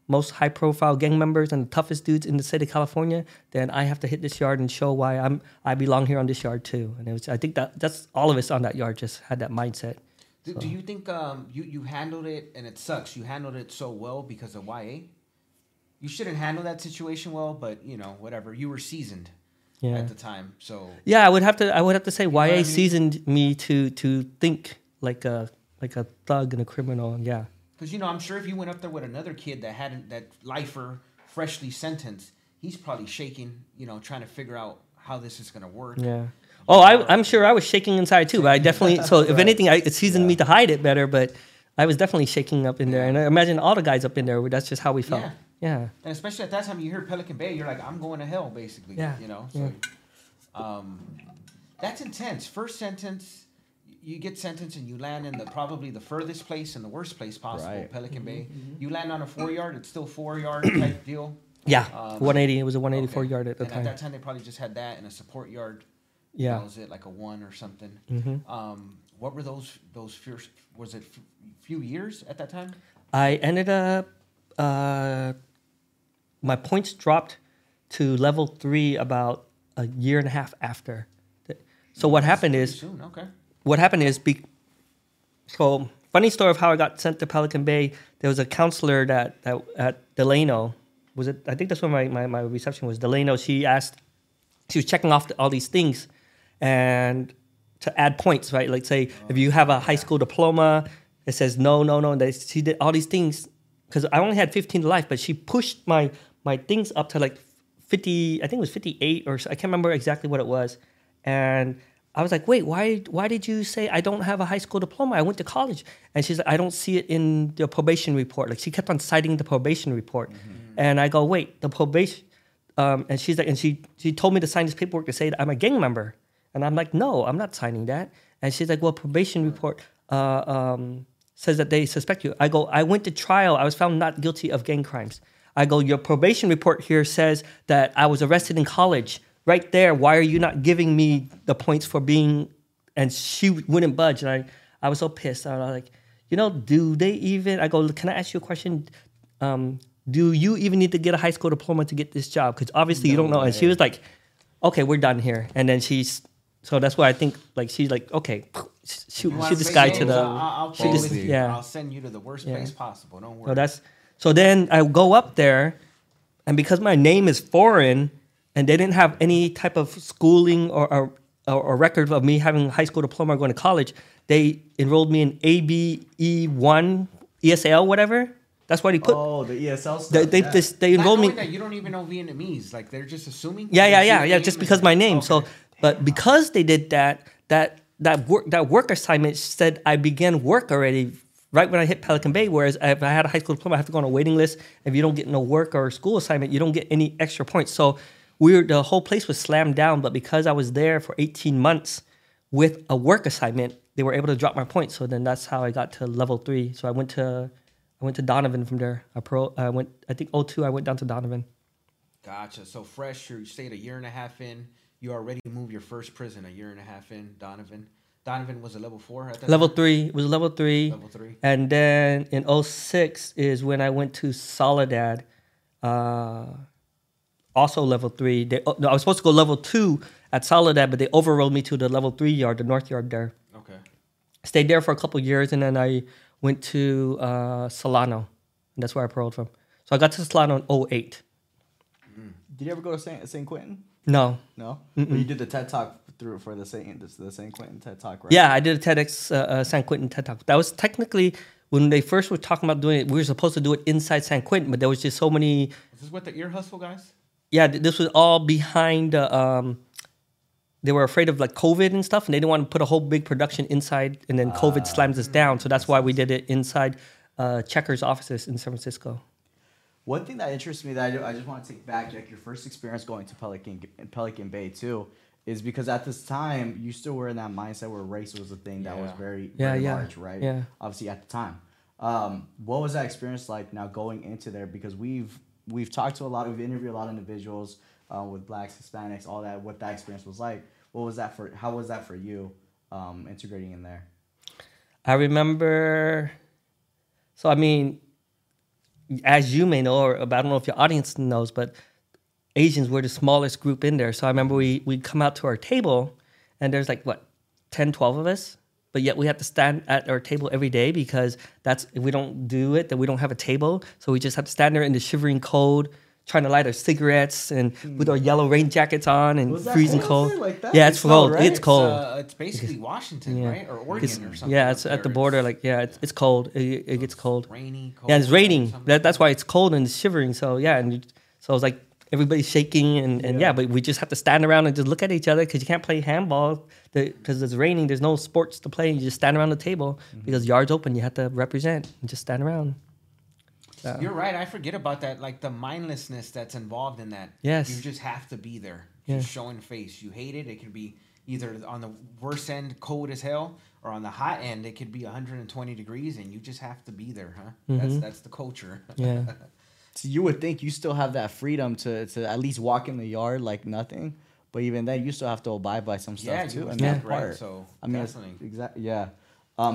most high-profile gang members and the toughest dudes in the state of California, then I have to hit this yard and show why I belong here on this yard too. And I think that's all of us on that yard just had that mindset. Do you think you handled it, and it sucks, you handled it so well because of YA? You shouldn't handle that situation well, but, you know, whatever. You were seasoned at the time, so... Yeah, I would have to say YA seasoned me to think like a thug and a criminal, yeah. Because, you know, I'm sure if you went up there with another kid that lifer, freshly sentenced, he's probably shaking, you know, trying to figure out how this is going to work. Yeah. Oh, I'm sure I was shaking inside too, but I definitely, so if anything, it seasoned me to hide it better, but I was definitely shaking up in there. And I imagine all the guys up in there, that's just how we felt. Yeah. Yeah. And especially at that time, you hear Pelican Bay, you're like, I'm going to hell, basically. Yeah. You know? So, yeah. That's intense. First sentence, you get sentenced and you land in the probably the furthest place and the worst place possible, right. Pelican mm-hmm, Bay. Mm-hmm. You land on a 4-yard, it's still 4-yard type deal. Yeah, 180. It was a 184 okay. yard at the and time. And at that time, they probably just had that and a support yard. Yeah. That was it, like a 1 or something. Mm-hmm. What were those fierce, was it few years at that time? I ended up, my points dropped to level 3 about a year and a half after. So what happened is, soon. Okay. What happened is, so funny story of how I got sent to Pelican Bay. There was a counselor that at Delano, was it? I think that's where my reception was. Delano, she was checking off all these things and to add points, right? Like say, if you have a high school diploma, it says no. And she did all these things because I only had 15 to life, but she pushed my things up to like 50, I think it was 58 or so, I can't remember exactly what it was. And I was like, wait, why did you say I don't have a high school diploma? I went to college. And she's like, I don't see it in the probation report. Like she kept on citing the probation report. Mm-hmm. And I go, wait, the probation. And she's like, and she told me to sign this paperwork to say that I'm a gang member. And I'm like, no, I'm not signing that. And she's like, well, probation report says that they suspect you. I go, I went to trial. I was found not guilty of gang crimes. I go, your probation report here says that I was arrested in college. Right there, why are you not giving me the points for being? And she wouldn't budge. And I was so pissed. I was like, you know, do they even? I go, can I ask you a question? Do you even need to get a high school diploma to get this job? Because obviously you don't know. And she was like, okay, we're done here. And then so that's why I think like she's like, okay, shoot this guy to the. I'll send you to the worst place possible. Don't worry. So then I go up there, and because my name is foreign. And they didn't have any type of schooling or record of me having a high school diploma or going to college. They enrolled me in ABE1, ESL, whatever. That's why they put... Oh, the ESL stuff. They enrolled me... That you don't even know Vietnamese. Like, they're just assuming... Yeah, just because my name. Okay. So, but because they did that work assignment said I began work already right when I hit Pelican Bay, whereas if I had a high school diploma, I have to go on a waiting list. If you don't get no work or school assignment, you don't get any extra points. So... The whole place was slammed down, but because I was there for 18 months with a work assignment, they were able to drop my points. So then that's how I got to level 3. So I went to Donovan from there. I went down to Donovan. Gotcha. So fresh, you stayed a year and a half in. You already moved your first prison a year and a half in Donovan. Donovan was a level 4 at that time? 3 was level 3. Level 3. And then in 2006 is when I went to Soledad. Also level 3. I was supposed to go level 2 at Soledad, but they overrode me to the level 3 yard, the north yard there. Okay. Stayed there for a couple of years, and then I went to Solano. And that's where I paroled from. So I got to Solano in 2008. Mm. Did you ever go to San Quentin? No. No? But you did the TED Talk for the San Quentin TED Talk, right? Yeah, I did a TEDx San Quentin TED Talk. That was technically... When they first were talking about doing it, we were supposed to do it inside San Quentin, but there was just so many... Is this what the ear hustle guys... Yeah, this was all behind, they were afraid of like COVID and stuff, and they didn't want to put a whole big production inside, and then COVID slams us down. So that's why we did it inside Checker's offices in San Francisco. One thing that interests me that I just want to take back, Jack, your first experience going to Pelican Bay too, is because at this time, you still were in that mindset where race was a thing that was very large, right? Yeah. Obviously at the time. What was that experience like now going into there? Because we've talked to we've interviewed a lot of individuals with blacks, Hispanics, all that, what that experience was like. How was that for you integrating in there? I remember, so I mean, as you may know, or I don't know if your audience knows, but Asians were the smallest group in there. So I remember we'd come out to our table and there's like, 10, 12 of us? But yet we have to stand at our table every day because if we don't do it, then we don't have a table. So we just have to stand there in the shivering cold, trying to light our cigarettes and with our yellow rain jackets on and freezing cold. Like yeah, it's cold. Right? It's cold. It's basically Washington, right? Or Oregon or something. Yeah, it's at the border. It's cold. It gets cold. Rainy, cold. Yeah, it's raining. That's why it's cold and it's shivering. So yeah, and so it's like everybody's shaking but we just have to stand around and just look at each other because you can't play handball because it's raining. There's no sports to play. You just stand around the table because yards open. You have to represent and just stand around. So. You're right. I forget about that, like the mindlessness that's involved in that. Yes. You just have to be there. Yeah. Just showing face. You hate it. It could be either on the worst end, cold as hell, or on the hot end, it could be 120 degrees, and you just have to be there, huh? Mm-hmm. That's the culture. Yeah. So you would think you still have that freedom to at least walk in the yard like nothing, but even then, you still have to abide by some stuff too. And that part. Right, so I mean, exactly. Yeah.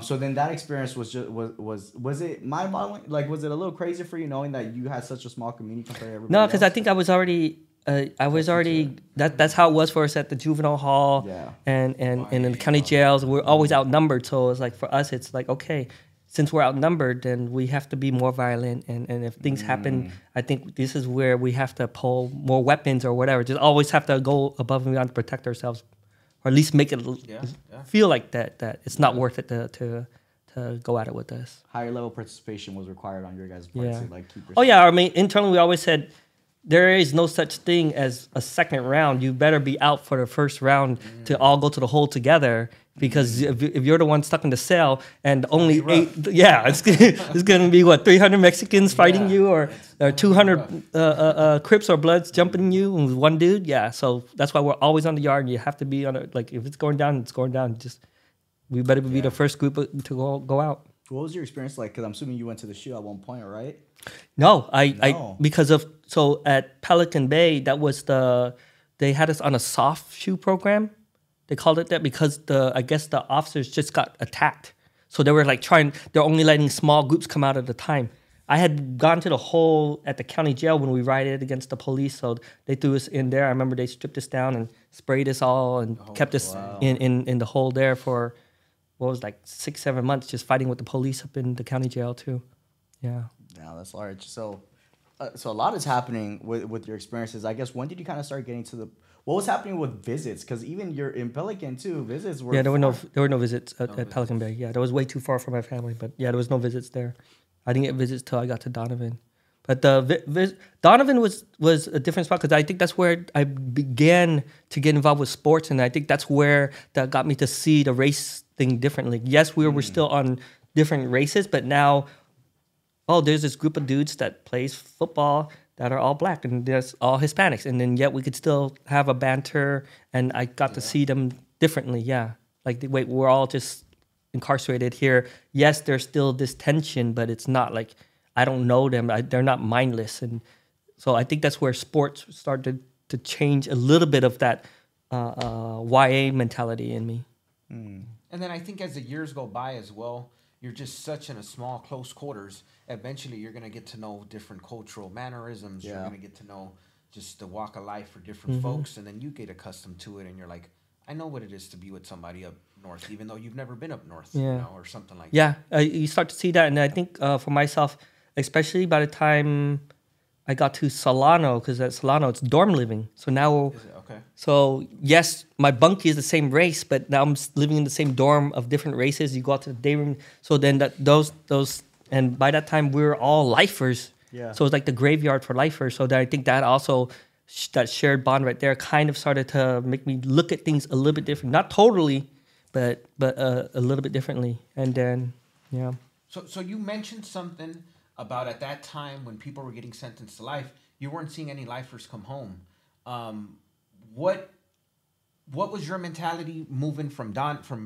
So then that experience was just was it mind boggling? Like, was it a little crazy for you knowing that you had such a small community compared to everybody? No, because I think I was already. That's how it was for us at the juvenile hall and in the county jails. We're always outnumbered, so it's like for us, it's like, okay, since we're outnumbered, then we have to be more violent. And if things happen, I think this is where we have to pull more weapons or whatever. Just always have to go above and beyond to protect ourselves, or at least make it feel like that it's not worth it to go at it with us. Higher level participation was required on your guys' part to like keep yourself. Oh yeah, I mean internally we always said, there is no such thing as a second round. You better be out for the first round to all go to the hole together, because if you're the one stuck in the cell and only it's going to be, what, 300 Mexicans fighting you or 200 Crips or Bloods jumping you and one dude? Yeah, so that's why we're always on the yard. You have to be on it. Like, if it's going down, it's going down. Just we better be the first group to go out. What was your experience like? Because I'm assuming you went to the shoe at one point, right? No, because at Pelican Bay, that was they had us on a soft shoe program. They called it that because the officers just got attacked. So they were like they're only letting small groups come out at a time. I had gone to the hole at the county jail when we rioted against the police, so they threw us in there. I remember they stripped us down and sprayed us all and kept us in the hole there for, what was it, like 6-7 months, just fighting with the police up in the county jail too. Yeah. Yeah, that's large. So a lot is happening with your experiences. I guess when did you kind of start getting to what was happening with visits? Because even you're in Pelican too, visits were there were no visits at Pelican Bay. Yeah, that was way too far from my family. But yeah, there was no visits there. I didn't get visits till I got to Donovan. But Donovan was a different spot because I think that's where I began to get involved with sports, and I think that's where that got me to see the race thing differently. Yes, we were still on different races, but now. Oh, there's this group of dudes that plays football that are all black and there's all Hispanics. And then yet we could still have a banter, and I got to see them differently, Like, wait, we're all just incarcerated here. Yes, there's still this tension, but it's not like I don't know them. They're not mindless. And so I think that's where sports started to change a little bit of that YA mentality in me. Mm. And then I think as the years go by as well, you're just such in a small, close quarters. Eventually, you're going to get to know different cultural mannerisms. Yeah. You're going to get to know just the walk of life for different folks. And then you get accustomed to it. And you're like, I know what it is to be with somebody up north, even though you've never been up north you know, or something like that. You start to see that. And I think for myself, especially by the time I got to Solano, because at Solano, it's dorm living. So now, so yes, my bunkie is the same race, but now I'm living in the same dorm of different races. You go out to the day room. So then those and by that time we were all lifers. Yeah. So it's like the graveyard for lifers. So that I think that also that shared bond right there kind of started to make me look at things a little bit different. Not totally, but a little bit differently. And then So you mentioned something about at that time when people were getting sentenced to life, you weren't seeing any lifers come home. What was your mentality moving from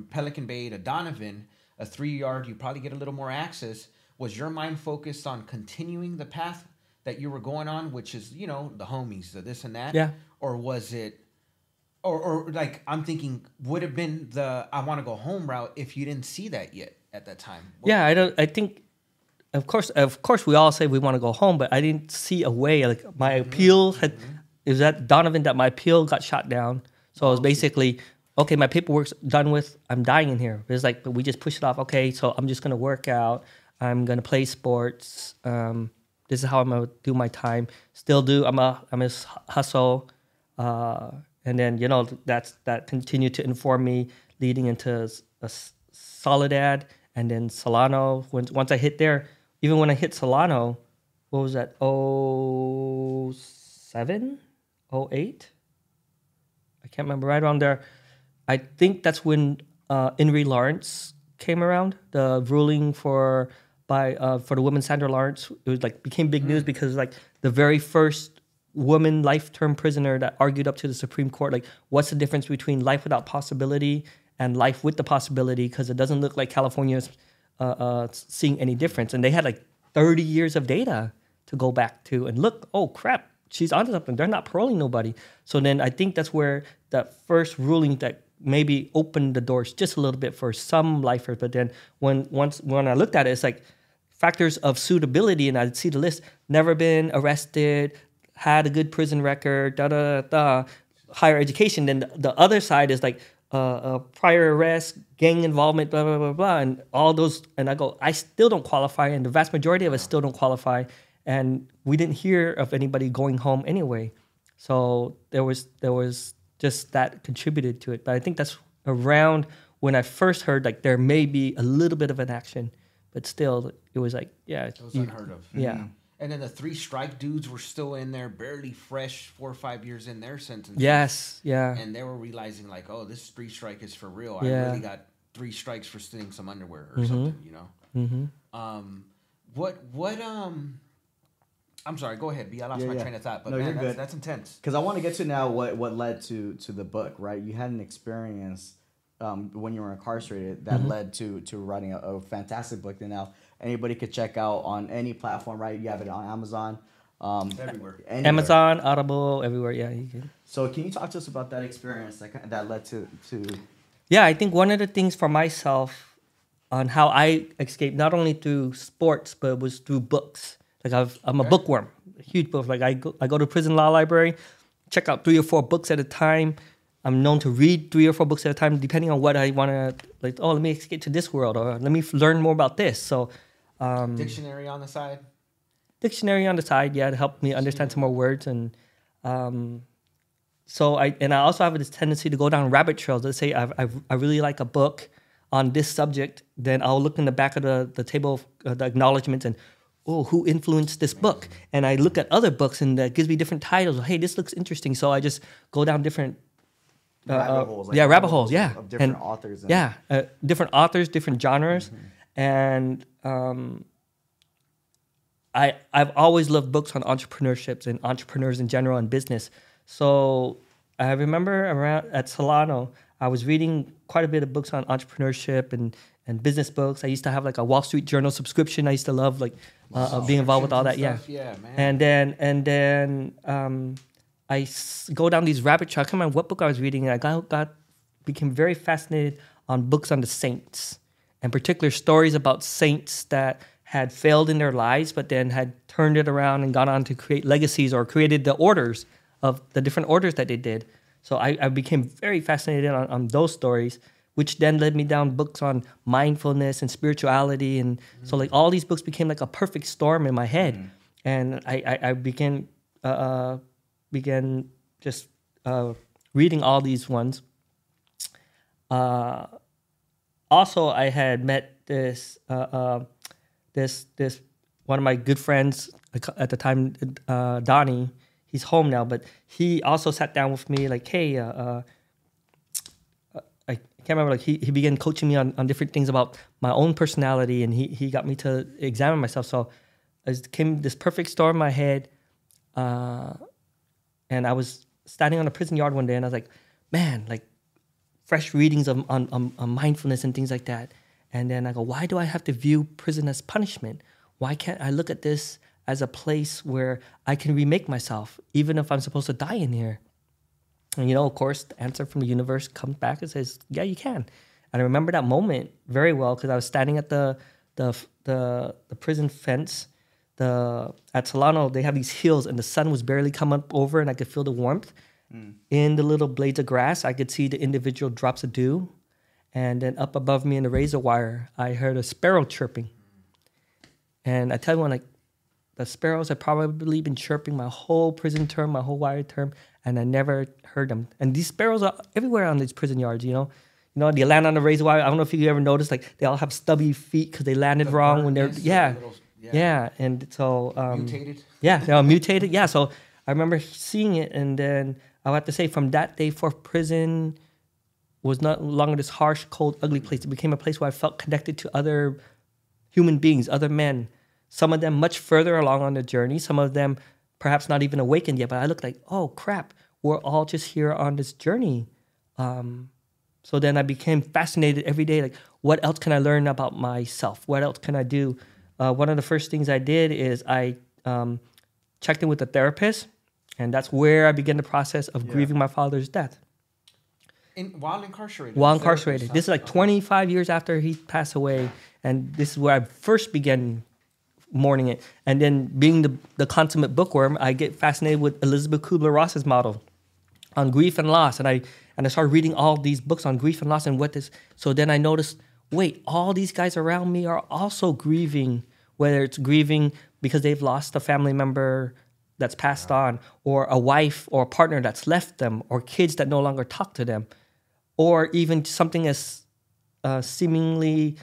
Pelican Bay to Donovan, a 3-yard? You probably get a little more access. Was your mind focused on continuing the path that you were going on, which is, you know, the homies, the this and that? Yeah. Or was it, or like, I'm thinking, would have been the I want to go home route if you didn't see that yet at that time? I think. Of course, we all say we want to go home, but I didn't see a way. Like, my appeal had, it was at Donovan that my appeal got shot down. So it was basically, okay, my paperwork's done with. I'm dying in here. It's like, but we just push it off. Okay, so I'm just gonna work out. I'm gonna play sports. This is how I'm gonna do my time. Still do. I'm a hustle, and then that continued to inform me, leading into a Soledad and then Solano. Once I hit there. Even when I hit Solano, what was that, 07, 08? I can't remember, right around there. I think that's when Henry Lawrence came around, the ruling for by for the Women's Sandal Arts. It was like became big news because like the very first woman life-term prisoner that argued up to the Supreme Court, like what's the difference between life without possibility and life with the possibility, because it doesn't look like California's seeing any difference. And they had like 30 years of data to go back to and look, oh crap, she's onto something. They're not paroling nobody. So then I think that's where that first ruling that maybe opened the doors just a little bit for some lifers. But then when I looked at it, it's like factors of suitability, and I'd see the list, never been arrested, had a good prison record, higher education. Then the other side is like prior arrest, gang involvement, blah, blah, blah, blah, and all those. And I go, I still don't qualify, and the vast majority of us still don't qualify. And we didn't hear of anybody going home anyway. So there was just that contributed to it. But I think that's around when I first heard like there may be a little bit of an action, but still it was like, yeah. It was unheard of. Yeah. Mm-hmm. And then the three strike dudes were still in there, barely fresh, 4 or 5 years in their sentence. Yes, yeah. And they were realizing like, oh, this three strike is for real. Yeah. I really got three strikes for stealing some underwear or something, you know? I'm sorry, go ahead, B. I lost my train of thought, but no, man, that's intense. Because I want to get to now what led to the book, right? You had an experience when you were incarcerated that led to writing a fantastic book that now anybody could check out on any platform, right? You have it on Amazon. Everywhere. Amazon, Audible, everywhere, yeah. You can. So can you talk to us about that experience that led to... Yeah, I think one of the things for myself on how I escaped, not only through sports, but it was through books. Like I'm a bookworm, a huge book. Like I go to prison law library, check out 3 or 4 books at a time. I'm known to read 3 or 4 books at a time, depending on what I want to. Like, oh, let me escape to this world, or let me learn more about this. So, dictionary on the side. Dictionary on the side, yeah, to help me understand some more words. And so I also have this tendency to go down rabbit trails. Let's say I really like a book on this subject, then I'll look in the back of the table of the acknowledgments and. Oh, who influenced this book? And I look at other books, and that gives me different titles. Hey, this looks interesting. So I just go down different rabbit holes. Like rabbit holes. Yeah, of different authors. And different authors, different genres, and I've always loved books on entrepreneurships and entrepreneurs in general and business. So I remember around at Solano, I was reading quite a bit of books on entrepreneurship and business books. I used to have like a Wall Street Journal subscription. I used to love like being involved with all that. Yeah, man. And then I go down these rabbit trails. I can't remember what book I was reading, and I became very fascinated on books on the saints, and particular stories about saints that had failed in their lives, but then had turned it around and gone on to create legacies or created the orders of the different orders that they did. So I became very fascinated on those stories, which then led me down books on mindfulness and spirituality. And so like all these books became like a perfect storm in my head. And I began just reading all these ones. Also, I had met this one of my good friends at the time, Donnie. He's home now, but he also sat down with me like, hey, can't remember, like he began coaching me on different things about my own personality, and he got me to examine myself. So it came this perfect storm in my head, and I was standing on a prison yard one day, and I was like, man, like fresh readings on mindfulness and things like that. And then I go, why do I have to view prison as punishment? Why can't I look at this as a place where I can remake myself, even if I'm supposed to die in here? And, you know, of course, the answer from the universe comes back and says, yeah, you can. And I remember that moment very well because I was standing at the prison fence. At Solano, they have these hills, and the sun was barely coming up over, and I could feel the warmth. In the little blades of grass, I could see the individual drops of dew. And then up above me in the razor wire, I heard a sparrow chirping. And I tell you, like, the sparrows had probably been chirping my whole prison term, my whole wire term, and I never heard them. And these sparrows are everywhere on these prison yards, you know? You know, they land on the razor wire. I don't know if you ever noticed, like, they all have stubby feet because they landed wrong when they're... Yeah. And so... mutated? Yeah, they were mutated. Yeah, so I remember seeing it, and then I would have to say from that day forth, prison was no longer this harsh, cold, ugly place. It became a place where I felt connected to other human beings, other men, some of them much further along on the journey, some of them perhaps not even awakened yet. But I looked like, oh, crap, we're all just here on this journey. So then I became fascinated every day, like, what else can I learn about myself? What else can I do? One of the first things I did is I checked in with a therapist, and that's where I began the process of grieving my father's death. While incarcerated. This is like 25 years after he passed away, and this is where I first began mourning it. And then, being the consummate bookworm, I get fascinated with Elizabeth Kubler-Ross's model on grief and loss, and I started reading all these books on grief and loss and what this. So then I noticed, wait, all these guys around me are also grieving, whether it's grieving because they've lost a family member that's passed on, or a wife or a partner that's left them, or kids that no longer talk to them, or even something as seemingly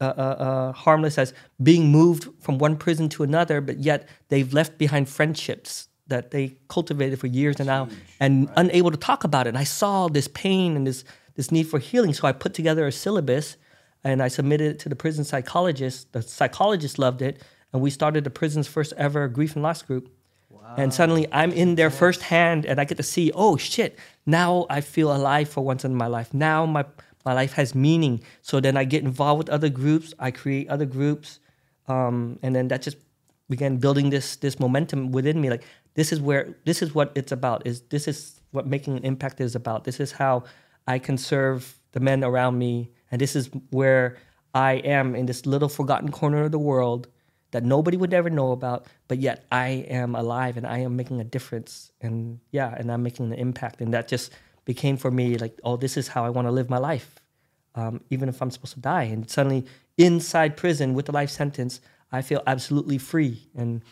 harmless as being moved from one prison to another, but yet they've left behind friendships that they cultivated for years and now, and unable to talk about it. And I saw this pain and this need for healing. So I put together a syllabus, and I submitted it to the prison psychologist. The psychologist loved it, and we started the prison's first ever grief and loss group. Wow. And suddenly I'm in there firsthand, and I get to see, oh, shit, now I feel alive for once in my life. Now my life has meaning. So then I get involved with other groups. I create other groups. And then that just began building this momentum within me. Like, this is what it's about. This is what making an impact is about. This is how I can serve the men around me. And this is where I am, in this little forgotten corner of the world that nobody would ever know about, but yet I am alive and I am making a difference. And and I'm making an impact. And that just became for me like, oh, this is how I want to live my life, even if I'm supposed to die. And suddenly, inside prison with a life sentence, I feel absolutely free. And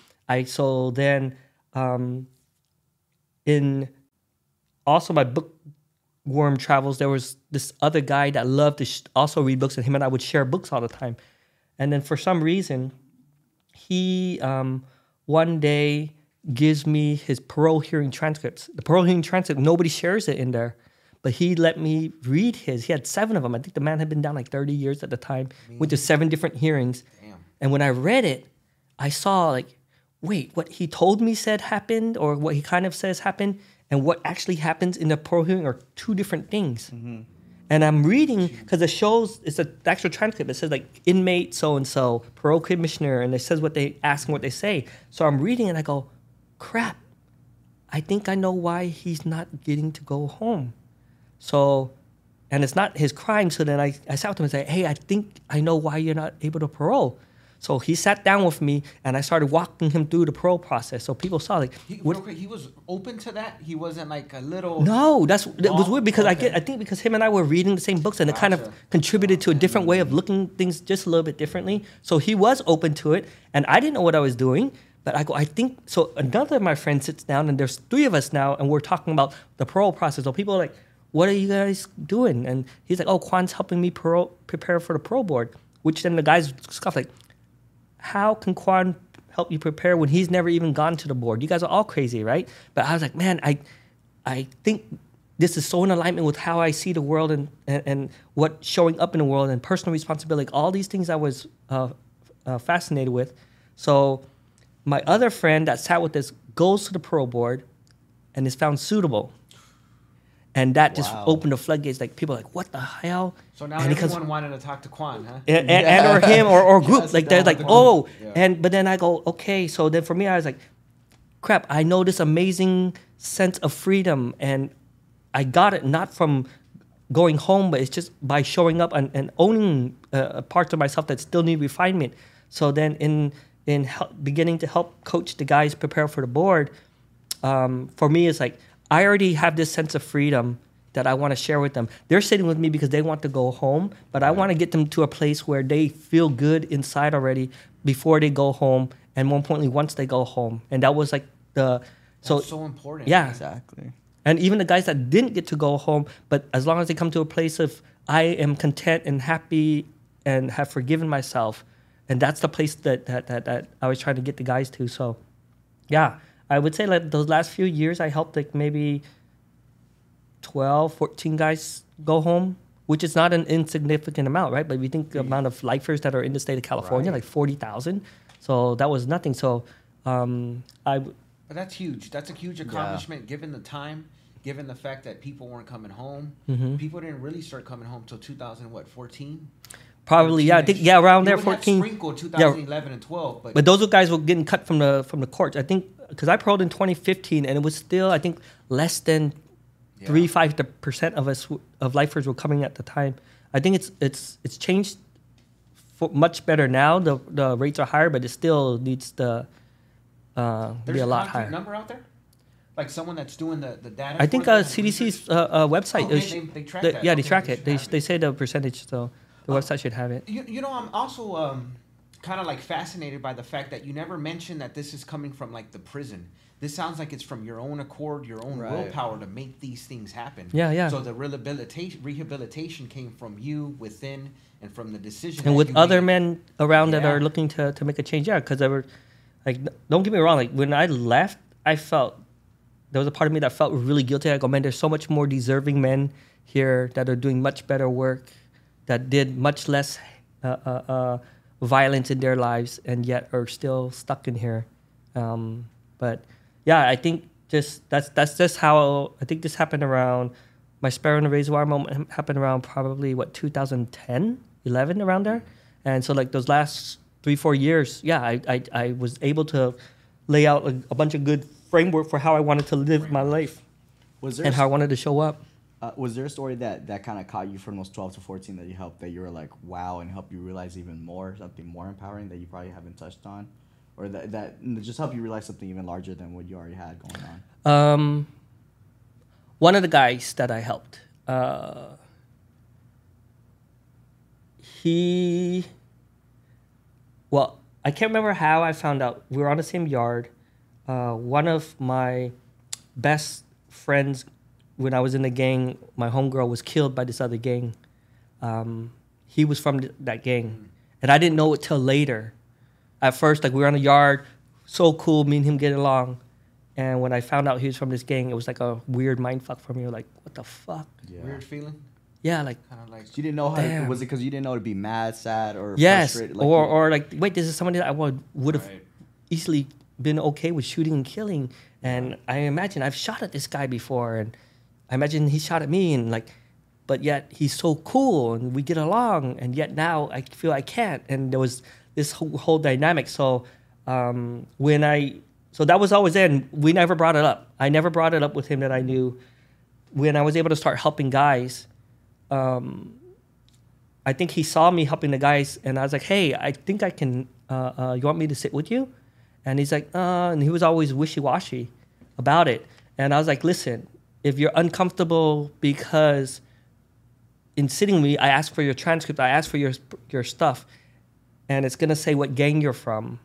in also my bookworm travels, there was this other guy that loved to also read books, and him and I would share books all the time. And then for some reason, he one day gives me his parole hearing transcripts. The parole hearing transcript, nobody shares it in there, but he let me read his. He had 7 of them. I think the man had been down like 30 years at the time, went to 7 different hearings. Damn. And when I read it, I saw like, wait, what he told me said happened, or what he kind of says happened, and what actually happens in the parole hearing are 2 different things. Mm-hmm. And I'm reading, because it shows, it's an actual transcript. It says, like, inmate so-and-so, parole commissioner, and it says what they ask and what they say. So I'm reading, and I go, crap, I think I know why he's not getting to go home. So, and it's not his crime, so then I sat with him and said, hey, I think I know why you're not able to parole. So he sat down with me, and I started walking him through the parole process. So people saw, like... He was open to that? He wasn't like a little... No, that was weird, because I think because him and I were reading the same books, and it kind of contributed to a different way of looking things just a little bit differently. So he was open to it, and I didn't know what I was doing, but I go, I think... So another of my friends sits down, and there's 3 of us now, and we're talking about the parole process. So people are like, what are you guys doing? And he's like, oh, Quan's helping me prepare for the parole board, which then the guys scoffed, like... How can Quan help you prepare when he's never even gone to the board? You guys are all crazy, right? But I was like, man, I think this is so in alignment with how I see the world and what showing up in the world and personal responsibility, all these things I was fascinated with. So my other friend that sat with this goes to the parole board and is found suitable. And that just opened the floodgates. Like, people are like, what the hell? So now everyone wanted to talk to Quan, huh? And or him or group. Yes, like, they're like, oh. Yeah. But then I go, okay. So then for me, I was like, crap, I know this amazing sense of freedom. And I got it not from going home, but it's just by showing up and owning parts of myself that still need refinement. So then beginning to help coach the guys prepare for the board, for me, it's like, I already have this sense of freedom that I want to share with them. They're sitting with me because they want to go home, but I want to get them to a place where they feel good inside already before they go home, and more importantly, once they go home. And that was like that's so important. Yeah, exactly. And even the guys that didn't get to go home, but as long as they come to a place of I am content and happy and have forgiven myself, and that's the place that I was trying to get the guys to. So, yeah. I would say like those last few years, I helped like maybe 12, 14 guys go home. which is not an insignificant amount, right? But we think the amount of lifers that are in the state of California, like 40,000. So that was nothing. So But that's huge. That's a huge accomplishment given the time, given the fact that people weren't coming home. Mm-hmm. People didn't really start coming home till 2014. Probably, yeah, I think, yeah, around there, 14. Sprinkled 2011 and 12, but those guys were getting cut from the courts. I think because I paroled in 2015, and it was still, I think, less than 3-5% of us lifers were coming at the time. I think it's changed for much better now. The rates are higher, but it still needs to be a lot higher. There's a number out there. Like someone that's doing the data. I think CDC's website. Oh, they track that. Yeah, okay, they track it. They say the percentage. So. The website should have it. You know, I'm also kind of like fascinated by the fact that you never mentioned that this is coming from like the prison. This sounds like it's from your own accord, your own willpower to make these things happen. Yeah, yeah. So the rehabilitation came from you within and from the decision. And with other men around that are looking to make a change. Yeah, because they were like, don't get me wrong. Like when I left, I felt there was a part of me that felt really guilty. I go, man, there's so much more deserving men here that are doing much better work, that did much less violence in their lives and yet are still stuck in here. But yeah, I think just that's just how I think this happened around. My Sparrow in the Razor Wire moment happened around probably, 2010, 11, around there. And so like those last 3-4 years, yeah, I was able to lay out a bunch of good framework for how I wanted to live my life and how I wanted to show up. Was there a story that kind of caught you from those 12 to 14 that you helped, that you were like, wow, and helped you realize even more, something more empowering that you probably haven't touched on? Or that just helped you realize something even larger than what you already had going on? One of the guys that I helped, I can't remember how I found out. We were on the same yard. One of my best friends, when I was in the gang, my homegirl was killed by this other gang. He was from that gang. And I didn't know it till later. At first, like we were on the yard, so cool, me and him getting along. And when I found out he was from this gang, it was like a weird mindfuck for me. Like, what the fuck? Yeah. Weird feeling? Yeah, like. Kind of like you didn't know how, was it because you didn't know to be mad, sad, or frustrated? Yes, like, or like, wait, this is somebody that I would have easily been okay with shooting and killing. And I imagine I've shot at this guy before, and I imagine he shot at me, and like, but yet he's so cool, and we get along, and yet now I feel I can't, and there was this whole dynamic. So so that was always there, and we never brought it up. I never brought it up with him that I knew. When I was able to start helping guys, I think he saw me helping the guys, and I was like, hey, I think I can, you want me to sit with you? And he's like, and he was always wishy-washy about it. And I was like, listen, if you're uncomfortable because in sitting with me, I ask for your transcript, I ask for your stuff, and it's going to say what gang you're from.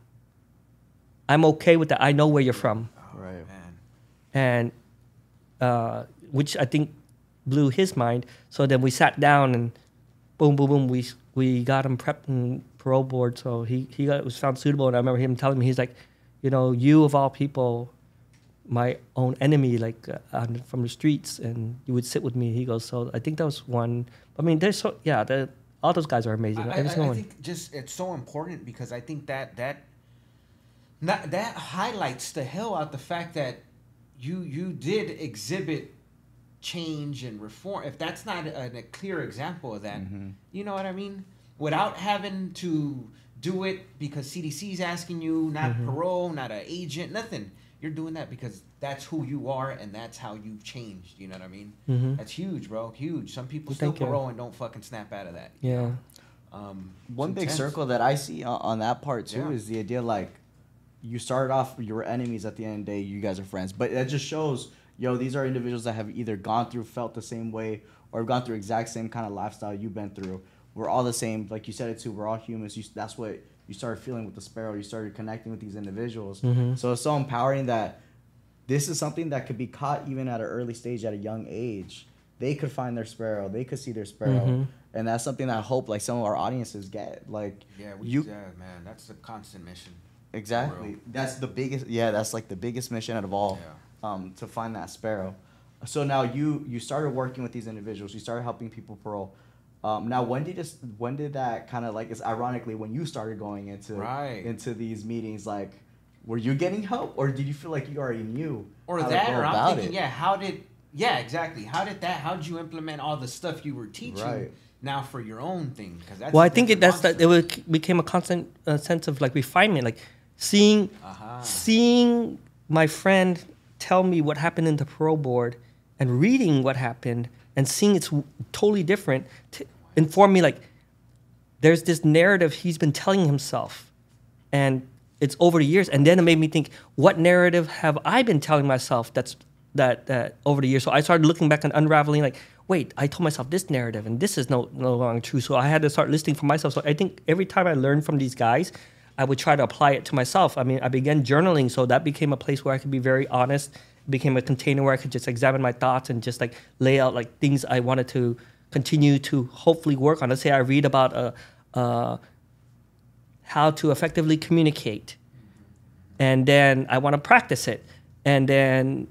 I'm okay with that. I know where you're from. Oh, right. Man. And which I think blew his mind. So then we sat down and boom, boom, boom, we got him prepped in parole board. So he was found suitable. And I remember him telling me, he's like, you know, you of all people, my own enemy, like from the streets, and you would sit with me. He goes, so I think that was one. I mean, all those guys are amazing. I think just it's so important because I think that highlights the hell out the fact that you did exhibit change and reform. If that's not a clear example of that, you know what I mean? Without having to do it because CDC's asking you, not parole, not an agent, nothing. You're doing that because that's who you are and that's how you've changed. You know what I mean? That's huge, bro. Huge. Some people still parole and don't fucking snap out of that. Yeah. One big circle that I see on that part too is the idea like you started off, you were enemies, at the end of the day, you guys are friends. But that just shows, yo, these are individuals that have either gone through, felt the same way, or have gone through exact same kind of lifestyle you've been through. We're all the same. Like you said it too, we're all humans. That's what you started feeling with the Sparrow. You started connecting with these individuals. So it's so empowering that this is something that could be caught even at an early stage, at a young age. They could find their Sparrow. They could see their Sparrow. And that's something that I hope like some of our audiences get. Like man, that's the constant mission. Exactly. That's the biggest. Yeah, that's like the biggest mission out of all. To find that Sparrow. So now you started working with these individuals. You started helping people parole. Now, when did that kind of, like, it's ironically when you started going into these meetings, like, were you getting help, or did you feel like you already knew? Or that, or I'm thinking, how did that? How did you implement all the stuff you were teaching now for your own thing? Because that's it became a constant sense of like refinement, like seeing my friend tell me what happened in the parole board, and reading what happened, and seeing it's totally different, inform me like there's this narrative he's been telling himself, and it's over the years. And then it made me think, what narrative have I been telling myself that over the years? So I started looking back and unraveling like, wait, I told myself this narrative, and this is no longer true. So I had to start listening for myself. So I think every time I learned from these guys, I would try to apply it to myself. I mean, I began journaling, so that became a place where I could be very honest. Became a container where I could just examine my thoughts and just like lay out like things I wanted to continue to hopefully work on. Let's say I read about how to effectively communicate, and then I want to practice it, and then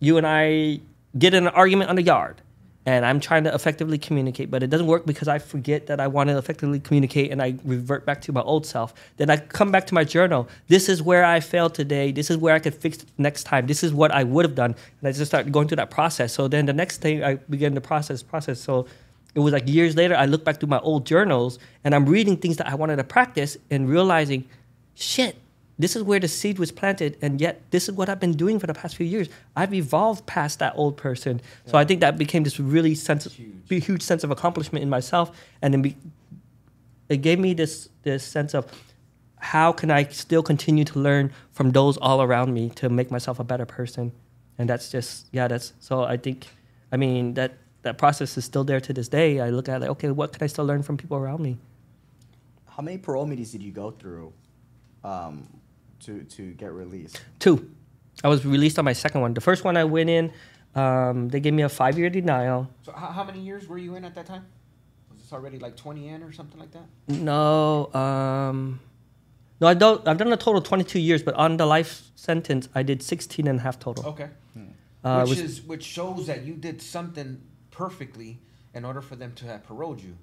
you and I get in an argument on the yard, and I'm trying to effectively communicate, but it doesn't work because I forget that I want to effectively communicate, and I revert back to my old self. Then I come back to my journal. This is where I failed today. This is where I could fix it next time. This is what I would have done. And I just started going through that process. So then the next thing I began the process. So it was like years later, I look back through my old journals, and I'm reading things that I wanted to practice and realizing, shit, this is where the seed was planted, and yet this is what I've been doing for the past few years. I've evolved past that old person. Yeah. So I think that became this really huge sense of accomplishment in myself, and then it gave me this sense of how can I still continue to learn from those all around me to make myself a better person. And that's just, so I think, I mean, that process is still there to this day. I look at it like, okay, what can I still learn from people around me? How many parole meetings did you go through to get released? 2. I was released on my second one. The first one I went in, they gave me a 5-year denial. So how many years were you in at that time? Was this already like 20 in or something like that? No. I've done a total of 22 years, but on the life sentence, I did 16 and a half total. Okay. Which shows that you did something perfectly in order for them to have paroled you.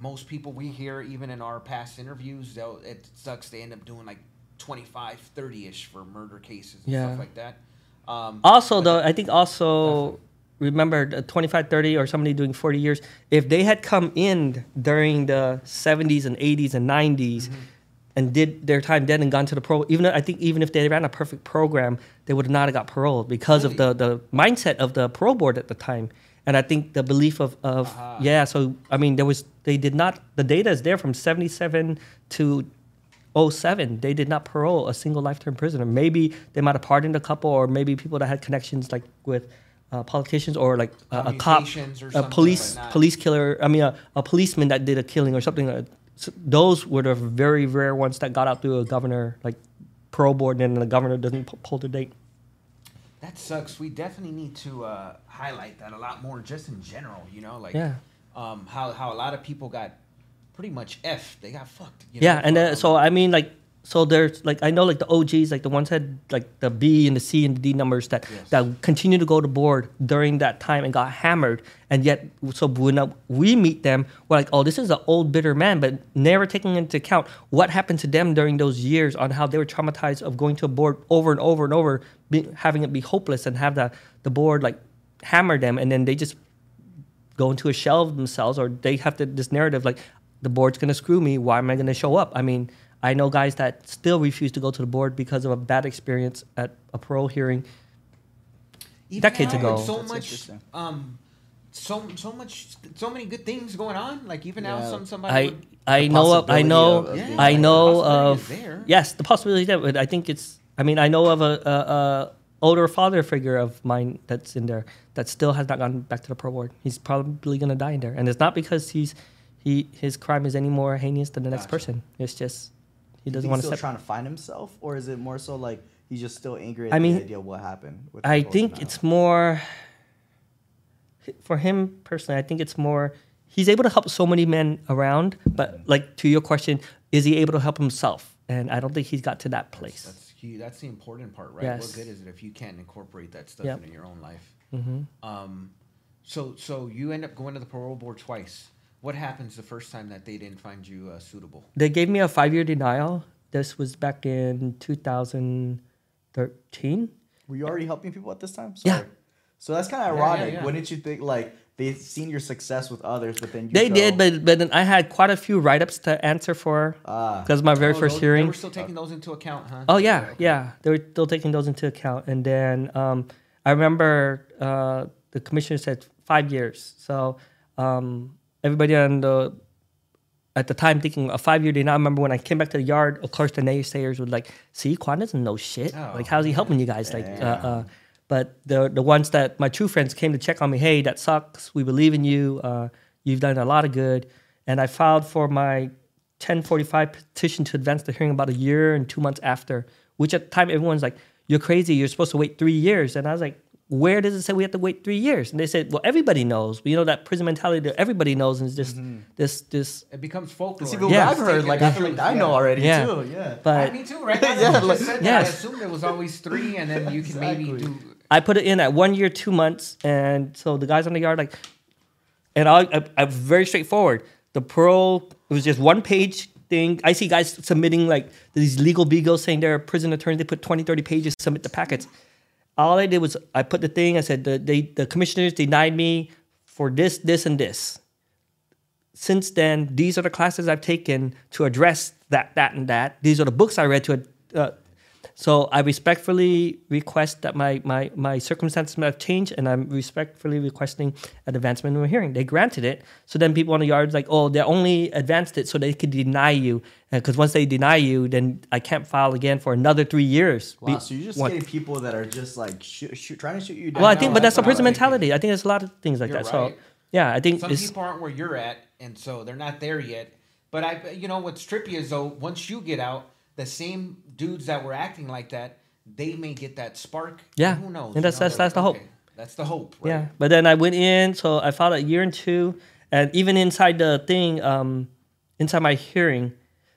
Most people we hear, even in our past interviews, it sucks. They end up doing like 25, 30-ish for murder cases and stuff like that. Remember, 25, 30, or somebody doing 40 years, if they had come in during the 70s and 80s and 90s, and did their time then and gone to the parole, even if they ran a perfect program, they would not have got paroled because of the mindset of the parole board at the time. And I think the belief the data is there from 77 to 07. They did not parole a single lifetime prisoner. Maybe they might have pardoned a couple, or maybe people that had connections like with politicians, or like a cop, a police killer, a policeman that did a killing or something. So those were the very rare ones that got out through a governor, like parole board, and then the governor doesn't pull the date. That sucks. We definitely need to highlight that a lot more, just in general, how a lot of people got pretty much F'd. They got fucked. I know like the OGs, like the ones that had like the B and the C and the D numbers that continue to go to board during that time and got hammered, and yet so when we meet them, we're like, oh, this is an old bitter man, but never taking into account what happened to them during those years, on how they were traumatized of going to a board over and over and over, having it be hopeless, and have the board like hammer them, and then they just go into a shell of themselves, or they have this narrative like the board's gonna screw me. Why am I gonna show up? I mean, I know guys that still refuse to go to the board because of a bad experience at a parole hearing decades ago. So many good things going on. Like even now, somebody. The possibility is there, but I think it's. I mean, I know of a older father figure of mine that's in there that still has not gone back to the parole board. He's probably gonna die in there, and it's not because his crime is any more heinous than the next person. It's just. He doesn't want to. Still trying to find himself, or is it more so like he's just still angry at the idea of what happened? I think it's more for him personally. I think it's more he's able to help so many men around, but like to your question, is he able to help himself? And I don't think he's got to that place. That's the important part, right? Yes. What good is it if you can't incorporate that stuff into your own life? So you end up going to the parole board twice. What happens the first time that they didn't find you suitable? They gave me a 5-year denial. This was back in 2013. Were you already helping people at this time? Sorry. Yeah. So that's kind of ironic. Yeah. Wouldn't you think, like, they've seen your success with others, but then you did, but then I had quite a few write-ups to answer for because my very first hearing. They were still taking those into account, huh? Oh, yeah, okay. Yeah. They were still taking those into account. And then I remember the commissioner said 5 years. So everybody at the time thinking a 5-year denial. I remember when I came back to the yard, of course, the naysayers would like, see, Quan doesn't know shit. Oh, like, how's he helping you guys? Like, but the ones that my true friends came to check on me, hey, that sucks. We believe in you. You've done a lot of good. And I filed for my 1045 petition to advance the hearing about a year and 2 months after, which at the time everyone's like, you're crazy. You're supposed to wait 3 years. And I was like, where does it say we have to wait 3 years? And they said, well, everybody knows. You know, that prison mentality that everybody knows, and it's just this. It becomes folklore. See, yeah. I've heard, like, I feel like I know already, too. Yeah. But, me too, right? Yeah, like, yes. I assumed there was always 3, and then you can maybe do... I put it in at 1 year, 2 months, and so the guys on the yard like, and I'm very straightforward. The parole, it was just 1-page thing. I see guys submitting like these legal beagles saying they're a prison attorney. They put 20, 30 pages, submit the packets. All I did was I put the thing. I said the commissioners denied me for this, this, and this. Since then, these are the classes I've taken to address that, that, and that. These are the books I read to. So I respectfully request that my circumstances have changed, and I'm respectfully requesting an advancement of a hearing. They granted it. So then people on the yard like, oh, they only advanced it so they could deny you. Because once they deny you, then I can't file again for another 3 years. Wow, so you're just getting people that are just like trying to shoot you down. Well, I think, but that's the prison mentality. I think there's a lot of things like that. Right. So yeah, I think some people aren't where you're at, and so they're not there yet. But you know what's trippy is though, once you get out, the same dudes that were acting like that, they may get that spark. Yeah, and who knows? And that's the hope. Okay. That's the hope, right? Yeah, but then I went in, so I filed a year and 2, and even inside the thing, inside my hearing,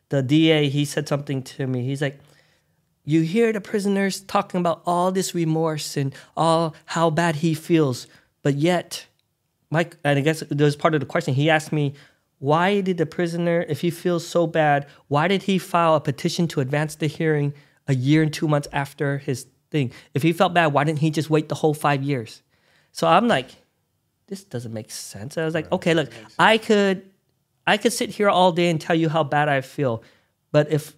the DA, he said something to me. He's like, you hear the prisoners talking about all this remorse and all how bad he feels, but yet, Mike, and I guess there was part of the question, he asked me, why did the prisoner, if he feels so bad, why did he file a petition to advance the hearing a year and 2 months after his thing? If he felt bad, why didn't he just wait the whole 5 years? So I'm like, this doesn't make sense. I was like, okay, look, I could sit here all day and tell you how bad I feel, but if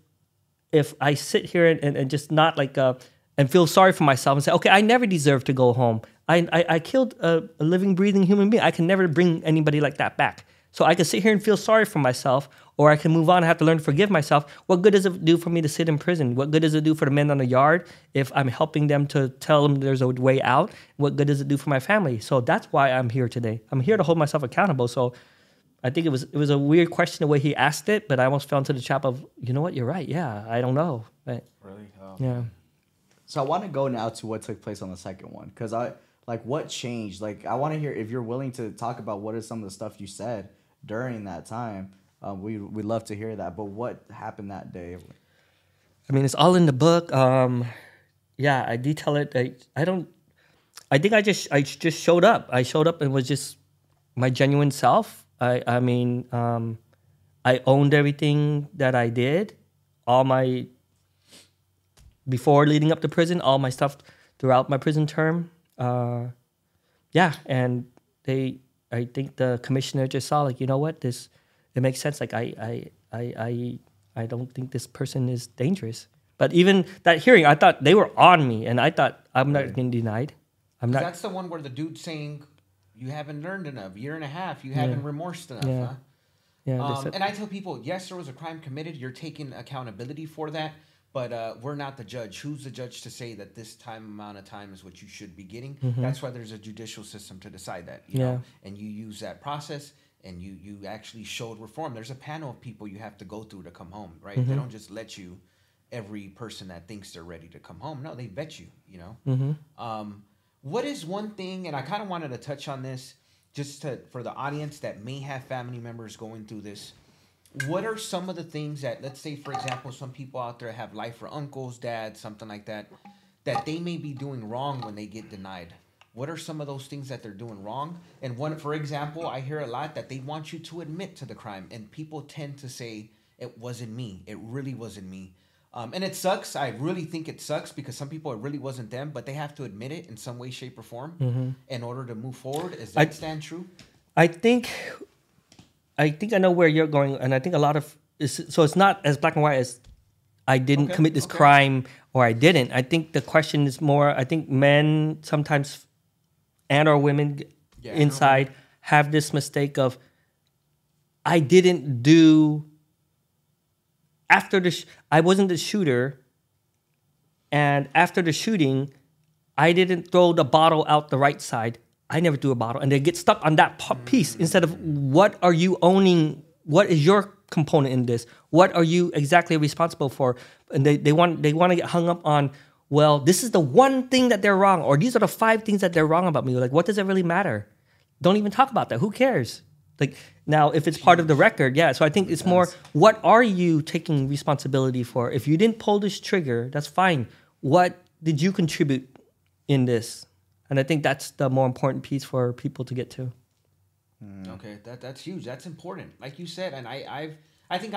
I sit here and just not like and feel sorry for myself and say, okay, I never deserve to go home. I killed a living, breathing human being. I can never bring anybody like that back. So I can sit here and feel sorry for myself, or I can move on and have to learn to forgive myself. What good does it do for me to sit in prison? What good does it do for the men on the yard if I'm helping them to tell them there's a way out? What good does it do for my family? So that's why I'm here today. I'm here to hold myself accountable. So I think it was a weird question the way he asked it, but I almost fell into the trap of, you know what, you're right. Yeah, I don't know. But, really? Oh. Yeah. So I want to go now to what took place on the second one, because like, what changed? Like, I want to hear if you're willing to talk about what is some of the stuff you said during that time. We'd love to hear that. But what happened that day? I mean, it's all in the book. Yeah, I detail it. I think I just showed up. I showed up and was just my genuine self. I mean, I owned everything that I did. All my, before leading up to prison, all my stuff throughout my prison term. Yeah, and I think the commissioner just saw, like, you know what, this, it makes sense. Like, I don't think this person is dangerous. But even that hearing, I thought they were on me, and I thought I'm not getting denied. I'm not. That's the one where the dude's saying, you haven't learned enough, year and a half, you haven't remorsed enough, huh? Yeah. And I tell people, yes, there was a crime committed, you're taking accountability for that. But we're not the judge. Who's the judge to say that this amount of time is what you should be getting? Mm-hmm. That's why there's a judicial system to decide that. You know? And you use that process, and you actually showed reform. There's a panel of people you have to go through to come home, right? Mm-hmm. They don't just let you, every person that thinks they're ready to come home. No, they vet you, you know? Mm-hmm. What is one thing, and I kind of wanted to touch on this, just for the audience that may have family members going through this. What are some of the things that, let's say, for example, some people out there have life for uncles, dads, something like that, that they may be doing wrong when they get denied? What are some of those things that they're doing wrong? And one, for example, I hear a lot that they want you to admit to the crime, and people tend to say, it wasn't me. It really wasn't me. And it sucks. I really think it sucks because some people, it really wasn't them, but they have to admit it in some way, shape, or form in order to move forward. Is that stand true? I think I know where you're going, and I think a lot of, so it's not as black and white as I didn't commit this crime or I didn't. I think the question is more, I think men sometimes and or women inside have this mistake of, I didn't do... I wasn't the shooter, and after the shooting, I didn't throw the bottle out the right side. I never threw a bottle, and they get stuck on that piece instead of what are you owning? What is your component in this? What are you exactly responsible for? And they want to get hung up on, well, this is the one thing that they're wrong, or these are the 5 things that they're wrong about me. Like, what does it really matter? Don't even talk about that. Who cares? Like, now, if it's part of the record, so I think it's more, what are you taking responsibility for? If you didn't pull this trigger, that's fine. What did you contribute in this? And I think that's the more important piece for people to get to. Okay, that's huge. That's important. Like you said, and I think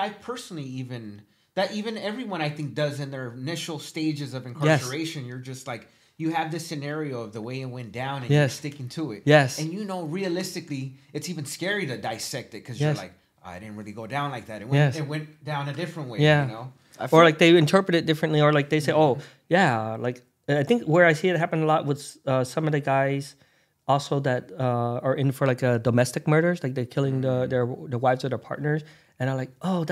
everyone, I think, does in their initial stages of incarceration. Yes. You're just like, you have this scenario of the way it went down and you're sticking to it. Yes. And you know, realistically, it's even scary to dissect it because you're like, I didn't really go down like that. It went, it went down a different way, you know? Or like they interpret it differently, or like they say, like, I think where I see it happen a lot with some of the guys also that are in for like domestic murders, like they're killing their wives or their partners. And I'm like, oh,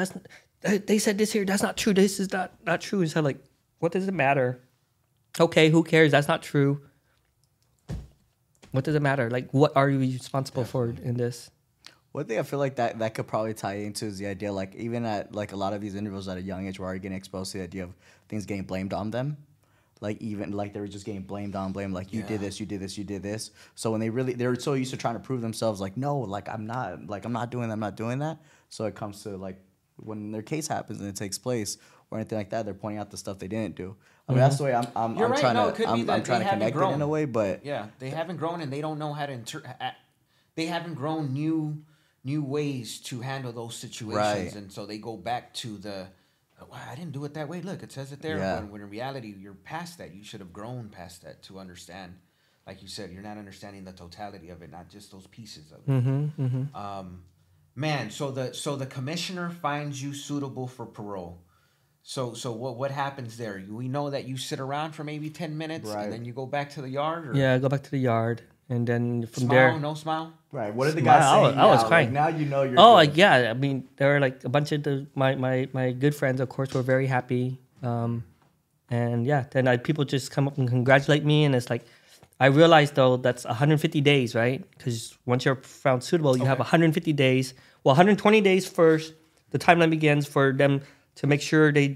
they said this here, that's not true. This is not true. And so like, what does it matter? Okay, who cares? That's not true. What does it matter? Like, what are you responsible for in this? One thing I feel like that could probably tie into is the idea, like, even at, like, a lot of these individuals at a young age were already getting exposed to the idea of things getting blamed on them. Like, even, like, they were just getting blamed, like, you did this, you did this, you did this. So when they're so used to trying to prove themselves, like, no, like, I'm not doing that. So it comes to, like, when their case happens and it takes place or anything like that, they're pointing out the stuff they didn't do. I mean, that's the way I'm trying to connect it in a way, but... Yeah, they haven't grown, and they don't know how to... They haven't grown new ways to handle those situations, and so they go back to the, well, I didn't do it that way. Look, it says it there, when in reality, you're past that. You should have grown past that to understand. Like you said, you're not understanding the totality of it, not just those pieces of it. Man, so the commissioner finds you suitable for parole. So what happens there? We know that you sit around for maybe 10 minutes and then you go back to the yard? Or? Yeah, go back to the yard. And then from there... Smile, no smile? Right. What did the guy say? I was crying. Like, now you know you're... Oh, like, yeah. I mean, there were like a bunch of... My good friends, of course, were very happy. And yeah, then people just come up and congratulate me. And it's like, I realized, though, that's 150 days, right? Because once you're found suitable, you have 150 days. Well, 120 days first. The timeline begins for them... to make sure they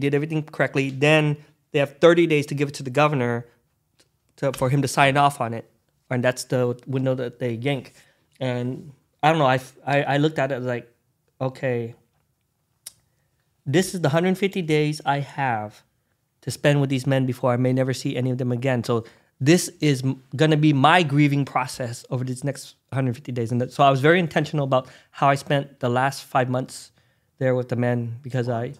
did everything correctly. Then they have 30 days to give it to the governor for him to sign off on it. And that's the window that they yank. And I don't know, I looked at it like, okay, this is the 150 days I have to spend with these men before I may never see any of them again. So this is gonna be my grieving process over these next 150 days. And so I was very intentional about how I spent the last 5 months there with the men, because but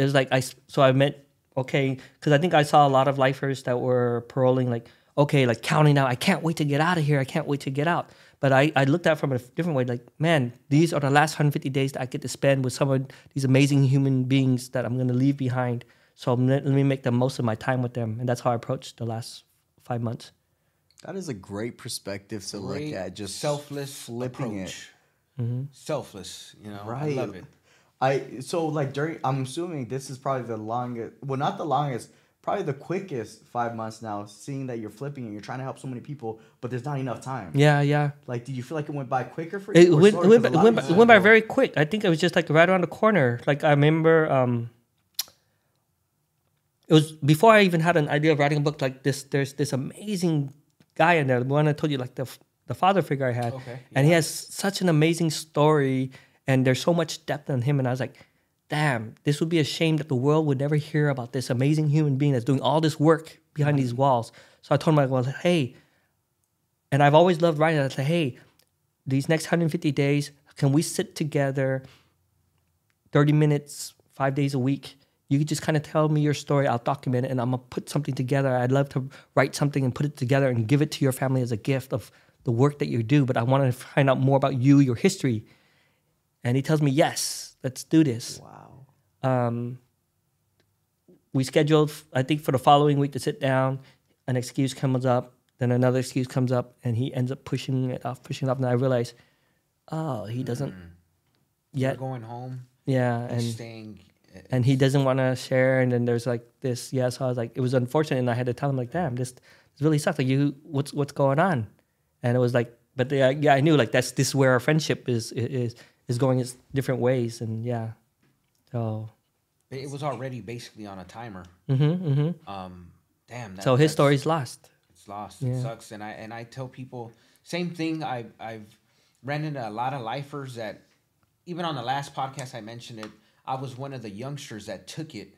it was like, because I think I saw a lot of lifers that were paroling, like, okay, like counting out, I can't wait to get out of here, I can't wait to get out. But I looked at it from a different way, like, man, these are the last 150 days that I get to spend with some of these amazing human beings that I'm going to leave behind, so let me make the most of my time with them. And that's how I approached the last 5 months. That is a great perspective to look at, just selfless flipping approach. Selfless, you know, I love it. I'm assuming this is probably the longest, well, not the longest, probably the quickest 5 months now, seeing that you're flipping and you're trying to help so many people, but there's not enough time. Yeah. Like, do you feel like it went by quicker for you? It went by very quick. I think it was just like right around the corner. Like, I remember it was before I even had an idea of writing a book like this. There's this amazing guy in there, the one I told you, like the father figure I had, and he has such an amazing story, and there's so much depth in him, and I was like, damn, this would be a shame that the world would never hear about this amazing human being that's doing all this work behind these walls. So I told him, I was like, hey, and I've always loved writing. I said, hey, these next 150 days, can we sit together 30 minutes, 5 days a week? You could just kind of tell me your story. I'll document it, and I'm going to put something together. I'd love to write something and put it together and give it to your family as a gift of the work that you do, but I want to find out more about you, your history. And he tells me, yes, let's do this. Wow. We scheduled, I think, for the following week to sit down. An excuse comes up, then another excuse comes up, and he ends up pushing it off. And I realize, oh, he doesn't yet. You're going home. Yeah. And staying. And he doesn't want to share. And then there's like this. Yeah. So I was like, it was unfortunate. And I had to tell him, like, damn, this really sucks. Like, you, what's going on? And it was like, but yeah, I knew, like, this is where our friendship is going its different ways. And yeah, so it was already basically on a timer. Mm-hmm, mm-hmm. Damn. So his story's lost. It's lost. Yeah. It sucks. And I tell people same thing. I've ran into a lot of lifers that, even on the last podcast I mentioned it. I was one of the youngsters that took it,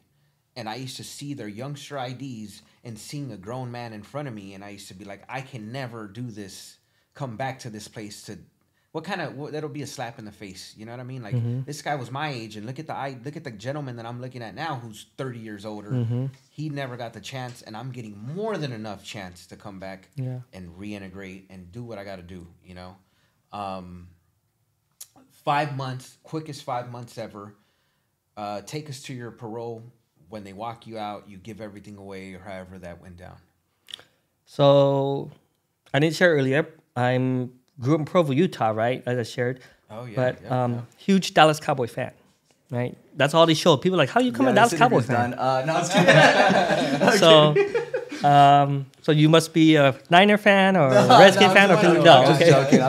and I used to see their youngster IDs and seeing a grown man in front of me, and I used to be like, I can never do this, come back to this place to, that'll be a slap in the face, you know what I mean? Like, mm-hmm. This guy was my age, and look at the gentleman that I'm looking at now who's 30 years older. Mm-hmm. He never got the chance, and I'm getting more than enough chance to come back and reintegrate and do what I got to do, you know? 5 months, quickest 5 months ever. Take us to your parole. When they walk you out, you give everything away, or however that went down. So, I didn't share earlier. I grew up in Provo, Utah, right? As I shared. Oh yeah. But huge Dallas Cowboy fan, right? That's all they showed. People were like, how you come a Dallas Cowboy fan? No, I was kidding. So you must be a Niner fan or a Redskin fan, or I'm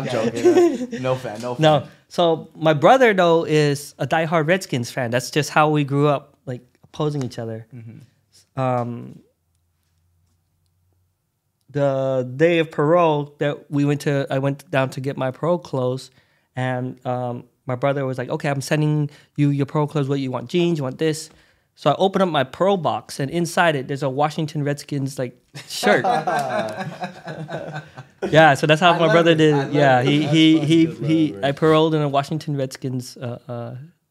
joking. No fan. No. So my brother, though, is a diehard Redskins fan. That's just how we grew up, like, opposing each other. Mm-hmm. The day of parole that I went down to get my parole clothes, and my brother was like, okay, I'm sending you your parole clothes. What you want, jeans? You want this? So I open up my parole box, and inside it, there's a Washington Redskins, like, shirt. Yeah, so that's how my brother did it. Yeah, I paroled in a Washington Redskins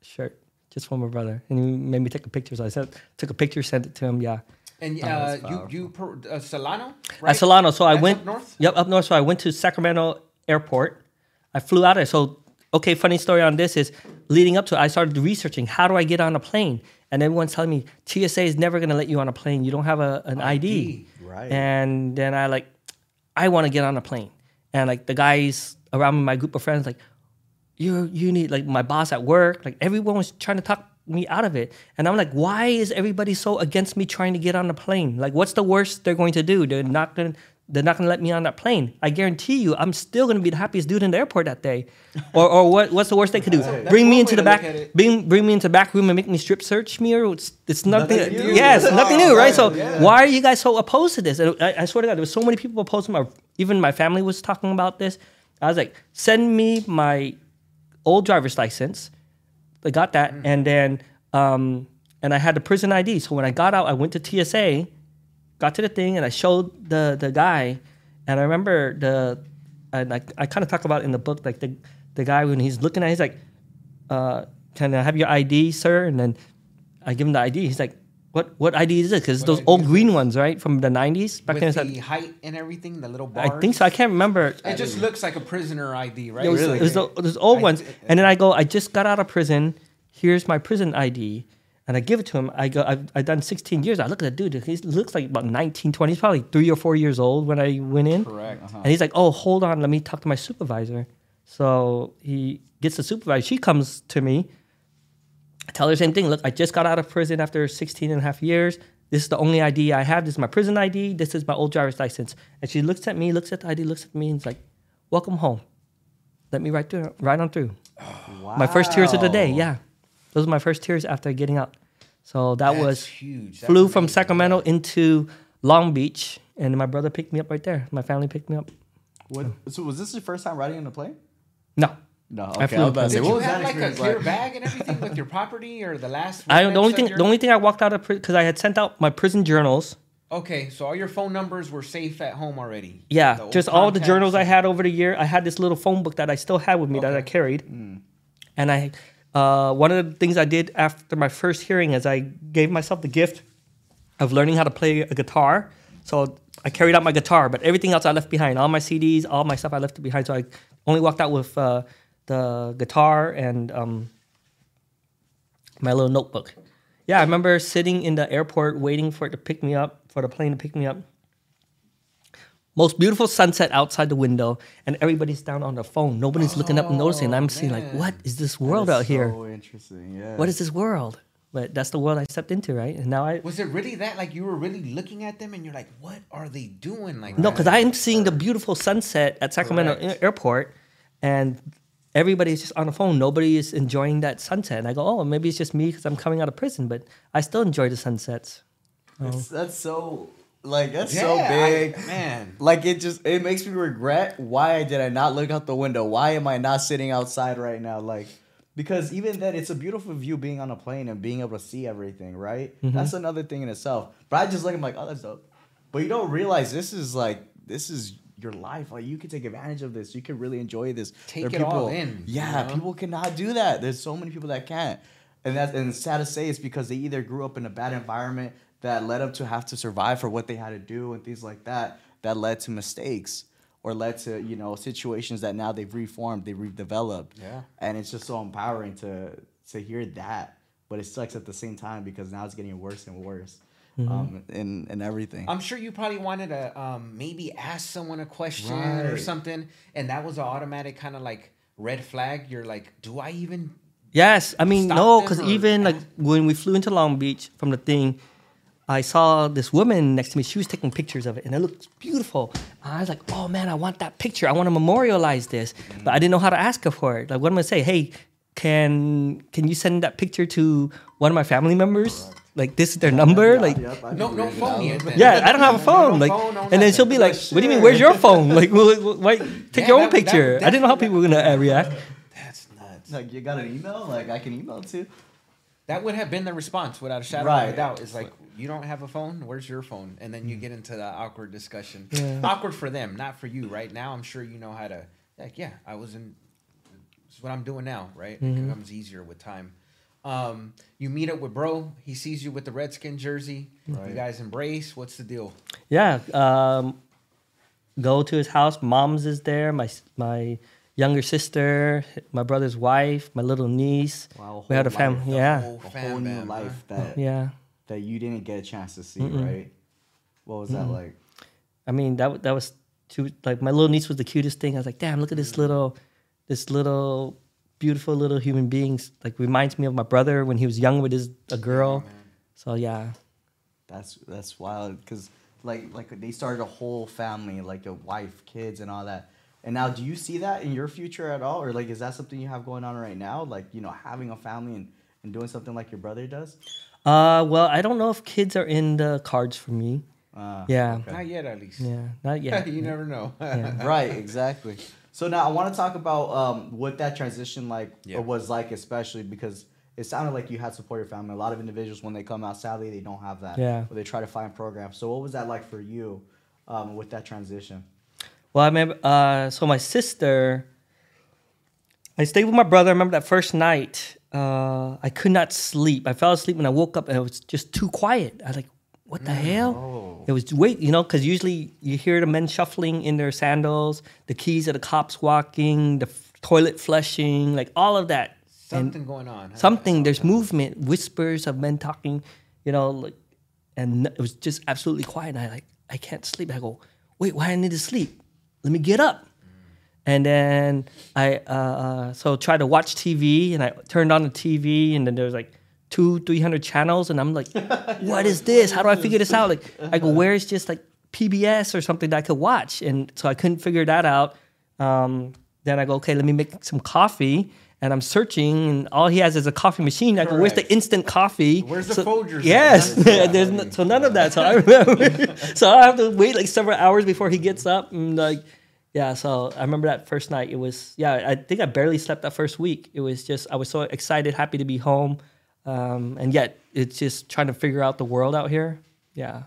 shirt just for my brother, and he made me take a picture. So I took a picture, sent it to him. Yeah. And you Solano? Right? At Solano. So I went up north. Yep, up north. So I went to Sacramento Airport. I flew out there. So okay, funny story on this is leading up to it, I started researching, how do I get on a plane? And everyone's telling me, TSA is never going to let you on a plane. You don't have an ID. Right. And then I want to get on a plane. And, like, the guys around me, my group of friends, like, you need, like, my boss at work. Like, everyone was trying to talk me out of it. And I'm like, why is everybody so against me trying to get on a plane? Like, what's the worst they're going to do? They're not going to let me on that plane. I guarantee you, I'm still going to be the happiest dude in the airport that day. Or what's the worst they could do? Bring me into the back room and make me strip search me, or it's nothing new. Yes, nothing new, right? So why are you guys so opposed to this? And I swear to God, there were so many people opposed to even my family was talking about this. I was like, send me my old driver's license. I got that, and then and I had the prison ID. So when I got out, I went to TSA. Got to the thing, and I showed the guy, and I remember I kind of talk about it in the book, like the guy, when he's looking at it, he's like, can I have your ID, sir? And then I give him the ID. He's like, what ID is this? Because those old green ones, right, from the 90s? Back then, the height and everything, the little bars? I think so. I can't remember. It just looks like a prisoner ID, right? Really? Those old ones. And then I go, I just got out of prison. Here's my prison ID. And I give it to him. I go, I've done 16 years. I look at the dude. He looks like about 19, 20. He's probably 3 or 4 years old when I went in. Correct. Uh-huh. And he's like, oh, hold on. Let me talk to my supervisor. So he gets the supervisor. She comes to me. I tell her the same thing. Look, I just got out of prison after 16 and a half years. This is the only ID I have. This is my prison ID. This is my old driver's license. And she looks at me, looks at the ID, looks at me, and is like, welcome home. Let me right on through. Wow. My first tears of the day, yeah. Those were my first tears after getting out. So that's was huge. Flew amazing. From Sacramento into Long Beach, and my brother picked me up right there. My family picked me up. So was this your first time riding on a plane? No. No, okay. Did you have like a clear bag and everything with your property or the last? The only thing I walked out of because I had sent out my prison journals. Okay, so all your phone numbers were safe at home already. Yeah, just all the journals I had over the year. I had this little phone book that I still had with me that I carried, and I one of the things I did after my first hearing is I gave myself the gift of learning how to play a guitar. So I carried out my guitar, but everything else I left behind. All my CDs, all my stuff I left behind. So I only walked out with the guitar and my little notebook. Yeah, I remember sitting in the airport waiting for it to pick me up, for the plane to pick me up. Most beautiful sunset outside the window, and everybody's down on their phone. Nobody's looking up and noticing. I'm seeing like, what is this world out here? So interesting, yeah. What is this world? But that's the world I stepped into, right? And now I... Was it really that? Like, you were really looking at them and you're like, what are they doing? Like, no, because I'm seeing the beautiful sunset at Sacramento Airport, and everybody's just on the phone. Nobody is enjoying that sunset. And I go, oh, maybe it's just me because I'm coming out of prison, but I still enjoy the sunsets. That's so big. Man. Like, it makes me regret why did I not look out the window? Why am I not sitting outside right now? Like, because even then, it's a beautiful view being on a plane and being able to see everything, right? Mm-hmm. That's another thing in itself. But I just look, I'm like, oh, that's dope. But you don't realize this is your life. Like, you can take advantage of this. You can really enjoy this. Take it all in. Yeah, you know? People cannot do that. There's so many people that can't. And it's sad to say it's because they either grew up in a bad environment that led them to have to survive for what they had to do and things like that, that led to mistakes or led to, you know, situations that now they've reformed, they've redeveloped. Yeah. And it's just so empowering to hear that. But it sucks at the same time because now it's getting worse and worse. Mm-hmm. And everything. I'm sure you probably wanted to maybe ask someone a question or something, and that was an automatic kind of like red flag. You're like, do I even? Yes, I mean no, because even like when we flew into Long Beach from the thing, I saw this woman next to me. She was taking pictures of it, and it looked beautiful. I was like, oh man, I want that picture. I want to memorialize this, but I didn't know how to ask her for it. Like, what am I gonna say? Hey, can you send that picture to one of my family members? Correct. Like, this is their number? Yeah, like, no phone yet. Yeah, I don't have a phone. Like, phone, and then she'll be like, what do you mean, where's your phone? Like, why take your own picture? I didn't know how people were going to react. That's nuts. Like, you got an email? Like, I can email too. That would have been the response without a shadow of a doubt. It's like, you don't have a phone? Where's your phone? And then you get into the awkward discussion. Yeah. Awkward for them, not for you. Right now, I'm sure you know how to, like, yeah, I was in, this is what I'm doing now, right? Mm-hmm. It becomes easier with time. You meet up with bro. He sees you with the Redskin jersey. Right. You guys embrace. What's the deal? Yeah. Go to his house. Mom's is there. My younger sister, my brother's wife, my little niece. Wow, we had a family. Yeah. A whole new life that you didn't get a chance to see, right? What was that like? I mean, that was too, like, my little niece was the cutest thing. I was like, damn, look at this little beautiful little human beings. Like, reminds me of my brother when he was young with a girl. Oh, so yeah, that's wild. Cause like they started a whole family, like a wife, kids, and all that. And now, do you see that in your future at all, or like is that something you have going on right now? Like, you know, having a family and doing something like your brother does. Well, I don't know if kids are in the cards for me. Yeah, okay. Not yet, at least. Yeah, not yet. You never know. Yeah. Right, exactly. So now I want to talk about what that transition was like, especially because it sounded like you had support your family. A lot of individuals, when they come out, sadly, they don't have that. Yeah. Or they try to find programs. So what was that like for you with that transition? Well, I remember, so my sister, I stayed with my brother. I remember that first night, I could not sleep. I fell asleep when I woke up and it was just too quiet. I was like, what the hell? Oh. It was you know, because usually you hear the men shuffling in their sandals, the keys of the cops walking, the toilet flushing, like all of that. Something going on. Huh? Something. There's movement, whispers of men talking, you know, like, and it was just absolutely quiet. And I can't sleep. I go, wait, why I need to sleep? Let me get up. And then I so tried to watch TV, and I turned on the TV, and then there was like 200-300 channels, and I'm like, what is this? How do I figure this out? Like, I go, where's just like PBS or something that I could watch? And so I couldn't figure that out. Then I go, okay, let me make some coffee. And I'm searching, and all he has is a coffee machine. I go, where's the instant coffee? Where's the Folgers? Yes. There's no, so none of that. So I remember. So I have to wait like several hours before he gets up, and like, Yeah, so I remember that first night. It was, I think I barely slept that first week. It was just, I was so excited, happy to be home. And yet, it's just trying to figure out the world out here. Yeah.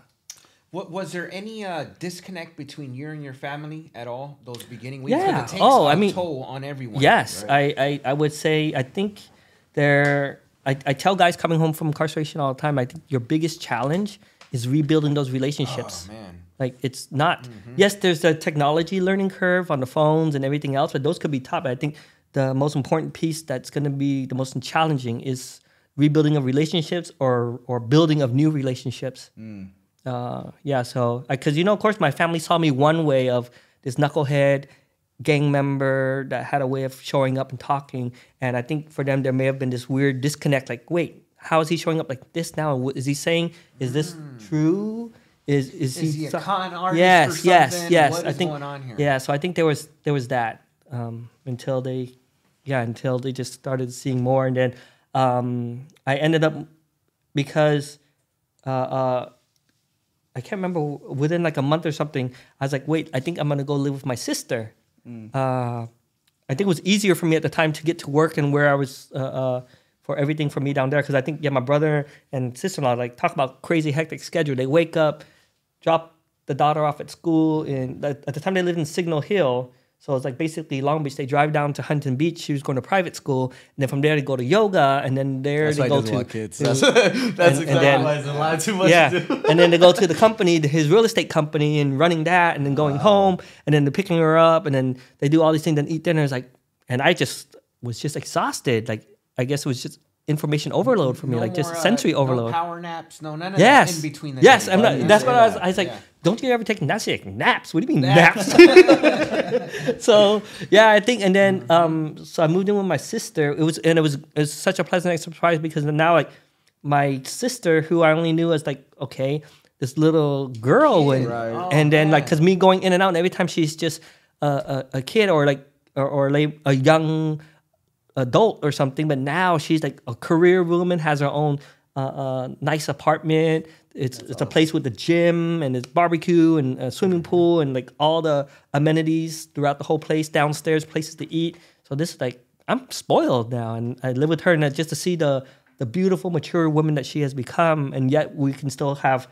What, was there any disconnect between you and your family at all, those beginning weeks? Yeah. It takes a toll on everyone. Yes. Right? I would say, I think I tell guys coming home from incarceration all the time, I think your biggest challenge is rebuilding those relationships. Oh, man. Like, it's not, yes, there's the technology learning curve on the phones and everything else, but those could be taught. But I think the most important piece that's going to be the most challenging is rebuilding of relationships or building of new relationships. Mm. So, because, of course, my family saw me one way of this knucklehead gang member that had a way of showing up and talking. And I think for them, there may have been this weird disconnect, like, wait, how is he showing up like this now? Is he saying, is this true? Is he a con artist or something? Yes. What is going on here? Yeah, so I think there was that until they just started seeing more. And then I ended up, because I can't remember, within like a month or something, I was like, wait, I think I'm going to go live with my sister. Mm. I think it was easier for me at the time to get to work and where I was for everything for me down there. Because I think, my brother and sister-in-law, like, talk about crazy, hectic schedule. They wake up, drop the daughter off at school. And at the time, they lived in Signal Hill. So it's like basically Long Beach. They drive down to Huntington Beach. She was going to private school, and then from there they go to yoga, and then they go to kids. That's exactly a lot too much. Yeah, to do. And then they go to the company, his real estate company, and running that, and then going home, and then they're picking her up, and then they do all these things, and eat dinner. It's like, and I just was just exhausted. Like, I guess it was just information overload for me, sensory overload. No power naps, no none of that in between the days. That's what I was like. Yeah. Don't you ever take naps? She's like, naps? What do you mean naps? So I think, and then so I moved in with my sister. It was such a pleasant surprise, because now, like, my sister, who I only knew as like, okay, this little girl, because me going in and out, and every time she's just a kid or a young adult or something, but now she's like a career woman, has her own nice apartment. It's awesome. A place with a gym and it's barbecue and a swimming pool and like all the amenities throughout the whole place, downstairs, places to eat. So this is like, I'm spoiled now, and I live with her, and just to see the beautiful, mature woman that she has become, and yet we can still have,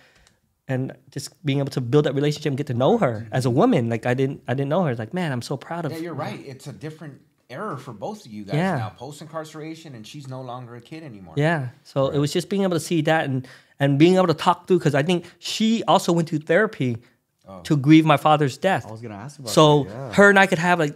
and just being able to build that relationship and get to know her as a woman. Like, I didn't know her. It's like, man, I'm so proud of her. Yeah, you're right. It's a different error for both of you guys now, post-incarceration, and she's no longer a kid anymore. Yeah, so it was just being able to see that and being able to talk through, because I think she also went to therapy to grieve my father's death. I was going to ask about that. So her and I could have, like,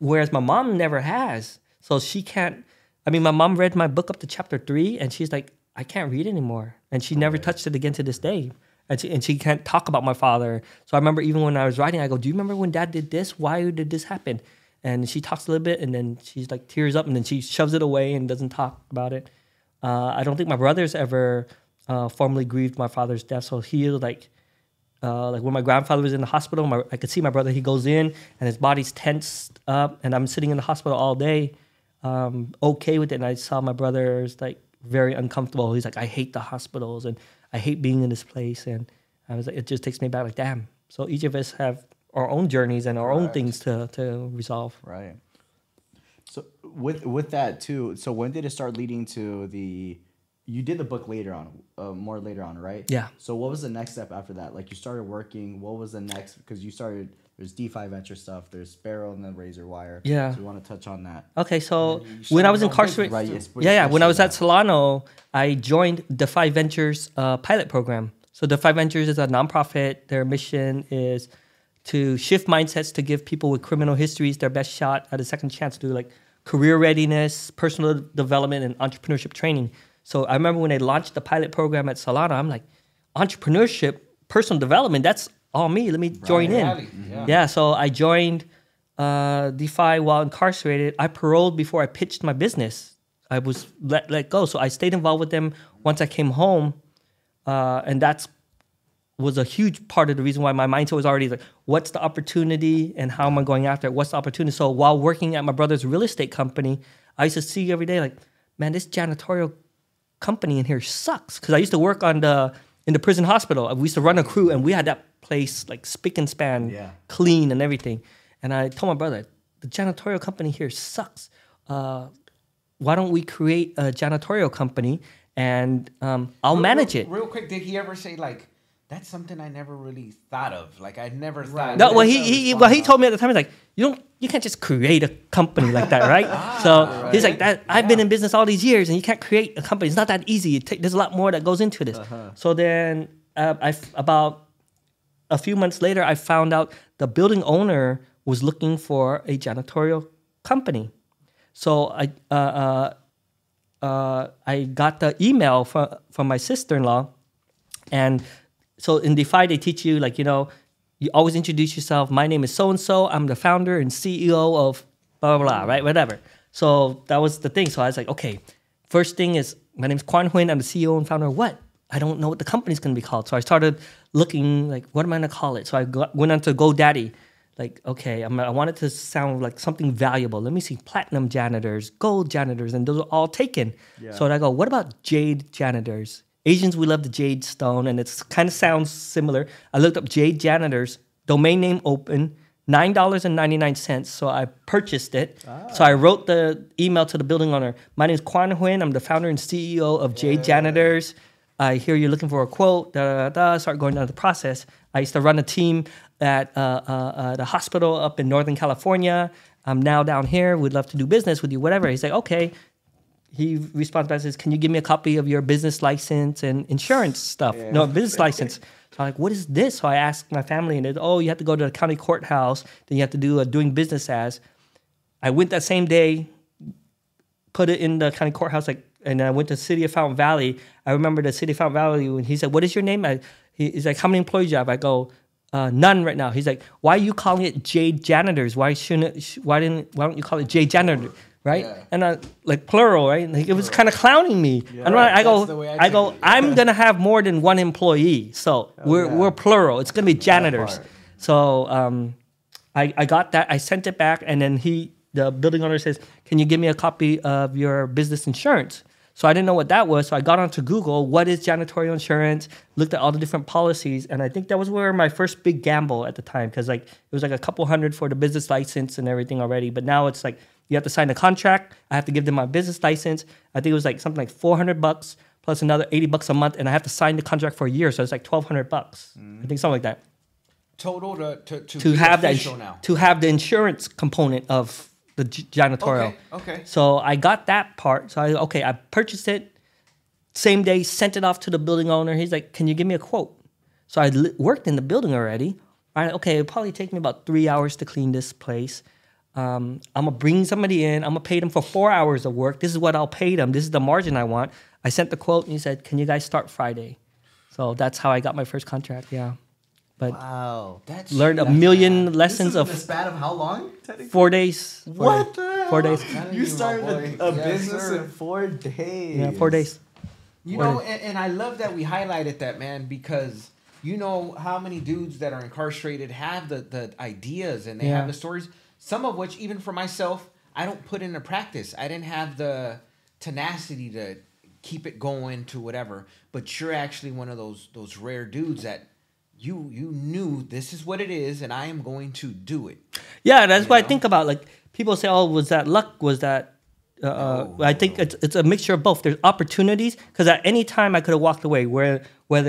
whereas my mom never has. So she can't, my mom read my book up to chapter 3, and she's like, I can't read anymore. And she never touched it again to this day. And she can't talk about my father. So I remember even when I was writing, I go, do you remember when Dad did this? Why did this happen? And she talks a little bit, and then she's like tears up, and then she shoves it away and doesn't talk about it. I don't think my brother's ever formally grieved my father's death. So he like when my grandfather was in the hospital, I could see my brother. He goes in, and his body's tensed up, and I'm sitting in the hospital all day, okay with it. And I saw my brother's like very uncomfortable. He's like, I hate the hospitals, and I hate being in this place. And I was like, it just takes me back. Like, damn. So each of us have our own journeys and our own things to resolve. Right. So with that too, so when did it start leading to you did the book later on, more later on, right? Yeah. So what was the next step after that? Like, you started working, what was the next, because you started, there's Defy Venture stuff, there's Sparrow in the Razor Wire. Yeah. So we want to touch on that. Okay, so when I was incarcerated, right, when I was at Solano, I joined Defy Ventures pilot program. So Defy Ventures is a nonprofit. Their mission is to shift mindsets to give people with criminal histories their best shot at a second chance through like career readiness, personal development, and entrepreneurship training. So I remember when they launched the pilot program at Solano, I'm like, entrepreneurship, personal development, that's all me. Let me join in. So I joined Defy while incarcerated. I paroled before I pitched my business. I was let go. So I stayed involved with them once I came home, and that's was a huge part of the reason why my mindset was already like, what's the opportunity and how am I going after it? What's the opportunity? So while working at my brother's real estate company, I used to see every day like, man, this janitorial company in here sucks. Because I used to work in the prison hospital. We used to run a crew, and we had that place like spick and span, clean and everything. And I told my brother, the janitorial company here sucks. Why don't we create a janitorial company and I'll manage it. Real quick, did he ever say like, that's something I never really thought of. Like I never thought. No, well he told me at the time, he's like, you can't just create a company like that, right? He's like, that I've been in business all these years and you can't create a company. It's not that easy. There's a lot more that goes into this. So then about a few months later, I found out the building owner was looking for a janitorial company. So I got the email from my sister-in-law, and so in Defy, they teach you, like, you know, you always introduce yourself. My name is so-and-so. I'm the founder and CEO of blah, blah, blah, right? Whatever. So that was the thing. So I was like, okay, first thing is, my name is Quan Huynh. I'm the CEO and founder of what? I don't know what the company's going to be called. So I started looking, like, what am I going to call it? So I went on to GoDaddy. Like, okay, I want it to sound like something valuable. Let me see, platinum janitors, gold janitors, and those are all taken. Yeah. So I go, what about Jade Janitors? Asians, we love the jade stone, and it kind of sounds similar. I looked up Jade Janitors, domain name open, $9.99, so I purchased it. Ah. So I wrote the email to the building owner. My name is Quan Huynh. I'm the founder and CEO of Jade Janitors. I hear you're looking for a quote, start going down the process. I used to run a team at the hospital up in Northern California. I'm now down here. We'd love to do business with you, whatever. He's like, okay. He responds back and says, can you give me a copy of your business license and insurance stuff? Yeah. No, business license. So I'm like, what is this? So I asked my family, and you have to go to the county courthouse. Then you have to do a doing business as. I went that same day, put it in the county courthouse, like, and I went to the city of Fountain Valley. I remember the city of Fountain Valley when he said, what is your name? He's like, how many employees do you have? I go, none right now. He's like, why are you calling it Jade Janitors? Why don't you call it Jade Janitor, right? Yeah. And I like plural, right? Like, it was kind of clowning me. Yeah, and right. I go, I'm gonna have more than one employee, so we're plural. It's gonna be janitors. So I got that. I sent it back, and then the building owner says, can you give me a copy of your business insurance? So I didn't know what that was. So I got onto Google, what is janitorial insurance? Looked at all the different policies. And I think that was where my first big gamble at the time, because like it was like a couple hundred for the business license and everything already. But now it's like you have to sign a contract. I have to give them my business license. I think it was like something like $400 plus another $80 a month. And I have to sign the contract for a year. So it's like $1,200. I think something like that. Total to have that now. To have the insurance component of the janitorial. Okay. So I got that part. So I purchased it. Same day, sent it off to the building owner. He's like, can you give me a quote? So I worked in the building already. All right, okay, it'll probably take me about 3 hours to clean this place. I'm going to bring somebody in. I'm going to pay them for 4 hours of work. This is what I'll pay them. This is the margin I want. I sent the quote, and he said, can you guys start Friday? So that's how I got my first contract, yeah. But wow, that's learned a million lessons of. This is in the span of how long? 4 days. What? 4 days. You started a business in 4 days. Yeah, 4 days. You know, and I love that we highlighted that, man, because you know how many dudes that are incarcerated have the ideas and they have the stories. Some of which, even for myself, I don't put into practice. I didn't have the tenacity to keep it going to whatever. But you're actually one of those rare dudes that. You knew this is what it is, and I am going to do it. Yeah, that's what I think about. Like people say, "Oh, was that luck? Was that?" I think it's a mixture of both. There's opportunities because at any time I could have walked away. Whether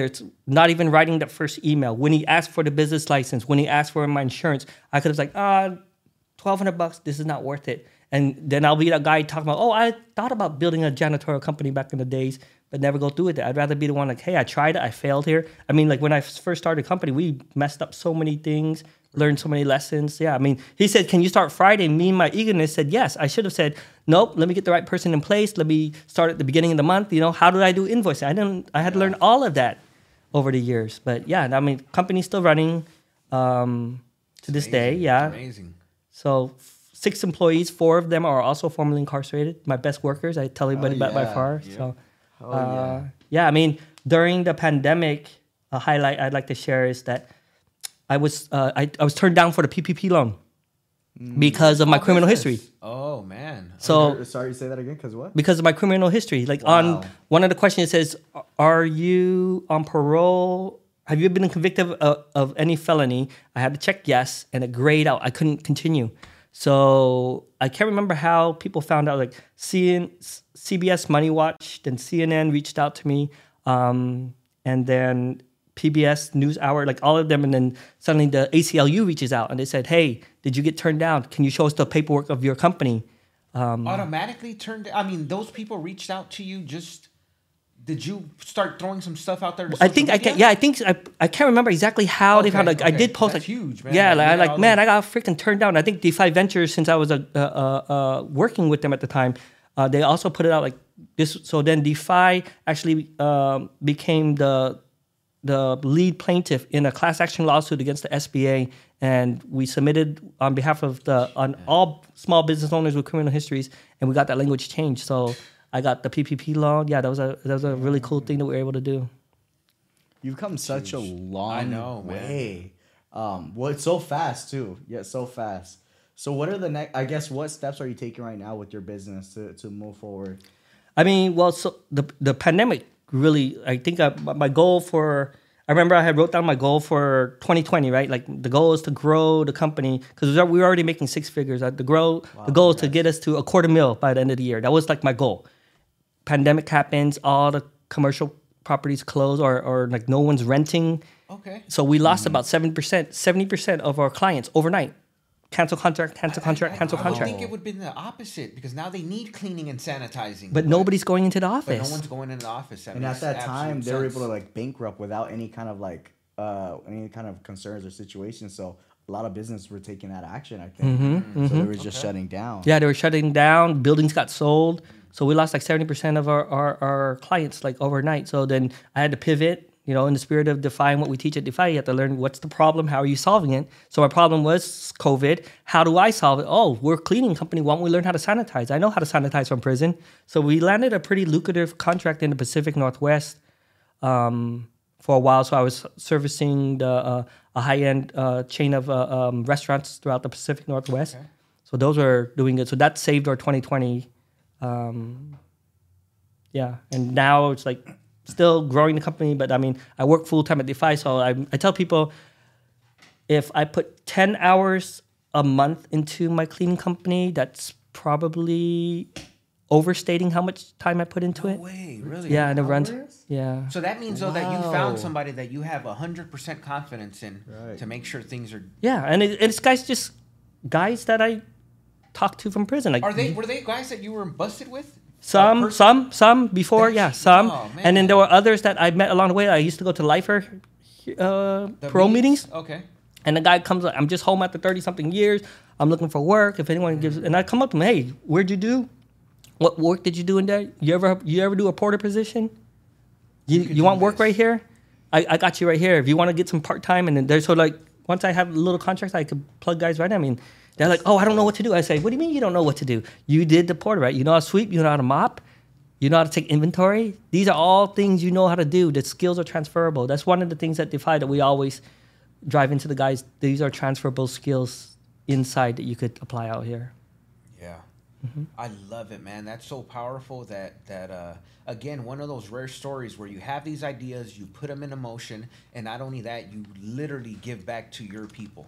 it's not even writing that first email, when he asked for the business license, when he asked for my insurance, I could have like, $1,200. This is not worth it. And then I'll be that guy talking about, "Oh, I thought about building a janitorial company back in the days." But never go through with it. I'd rather be the one like, hey, I tried it. I failed here. I mean, like when I first started a company, we messed up so many things, learned so many lessons. Yeah, I mean, he said, can you start Friday? Me and my eagerness said, yes. I should have said, nope, let me get the right person in place. Let me start at the beginning of the month. You know, how did I do invoicing? I had to learn all of that over the years. But yeah, I mean, company's still running to this day. Yeah. It's amazing. So 6 employees, 4 of them are also formerly incarcerated. My best workers, I tell everybody about by far. Yeah. So. I mean, during the pandemic, a highlight I'd like to share is that I was turned down for the PPP loan because of my criminal history. Oh, man. So sorry, say that again, because what? Because of my criminal history. Like on one of the questions, it says, are you on parole have you been convicted of any felony? I had to check yes, and it grayed out. I couldn't continue. So I can't remember how people found out, like CBS Money Watch, then CNN reached out to me, and then PBS NewsHour, like all of them. And then suddenly the ACLU reaches out and they said, hey, did you get turned down? Can you show us the paperwork of your company? Automatically turned down? I mean, those people reached out to you just... Did you start throwing some stuff out there? I can't remember exactly how they found. Like I did post. That's huge, man. Yeah, like man, I got freaking turned down. I think Defy Ventures, since I was working with them at the time, they also put it out like this. So then Defy actually became the lead plaintiff in a class action lawsuit against the SBA, and we submitted on behalf of all small business owners with criminal histories, and we got that language changed. So. I got the PPP loan. Yeah, that was a really cool thing that we were able to do. You've come such a long way. Well, it's so fast too. Yeah, so fast. So what are the next? I guess what steps are you taking right now with your business to move forward? I mean, well, so the pandemic really. I think my goal for. I remember I had wrote down my goal for 2020, right? Like the goal is to grow the company because we were already making six figures. The goal is to get us to $250,000 by the end of the year. That was like my goal. Pandemic happens, all the commercial properties close or like no one's renting. Okay. So we lost about 70% of our clients overnight. Cancel contract. I think it would have been the opposite because now they need cleaning and sanitizing. But nobody's going into the office. But no one's going into the office. And at that time, they were able to like bankrupt without any kind of like any kind of concerns or situations. So a lot of businesses were taking that action, I think. So they were just shutting down. Yeah, they were shutting down. Buildings got sold. So we lost like 70% of our clients like overnight. So then I had to pivot, you know, in the spirit of Defying what we teach at Defy, you have to learn what's the problem, how are you solving it? So my problem was COVID. How do I solve it? Oh, we're a cleaning company. Why don't we learn how to sanitize? I know how to sanitize from prison. So we landed a pretty lucrative contract in the Pacific Northwest for a while. So I was servicing a high-end chain of restaurants throughout the Pacific Northwest. Okay. So those were doing good. So that saved our 2020. Yeah, and now it's like still growing the company, but I mean, I work full time at Defy, so I tell people if I put 10 hours a month into my cleaning company, that's probably overstating how much time I put into it. No way, really? Yeah, and it runs. Yeah. So that means though that you found somebody that you have 100% confidence in to make sure things are. Yeah, and it's guys that I talked to from prison. Like, were they guys that you were busted with? Some before, some. Oh, and then there were others that I met along the way. I used to go to Lifer parole meetings. Okay. And the guy comes like, I'm just home after 30-something years. I'm looking for work. If anyone gives, and I come up to him, hey, where'd you do? What work did you do in there? You ever do a porter position? You want work right here? I got you right here. If you want to get some part-time, and then there's so like, once I have little contracts, I could plug guys right in. I mean, they're like, oh, I don't know what to do. I say, what do you mean you don't know what to do? You did the porter, right? You know how to sweep. You know how to mop. You know how to take inventory. These are all things you know how to do. The skills are transferable. That's one of the things at Defy that we always drive into the guys. These are transferable skills inside that you could apply out here. Yeah. I love it, man. That's so powerful that again, one of those rare stories where you have these ideas, you put them into motion, and not only that, you literally give back to your people.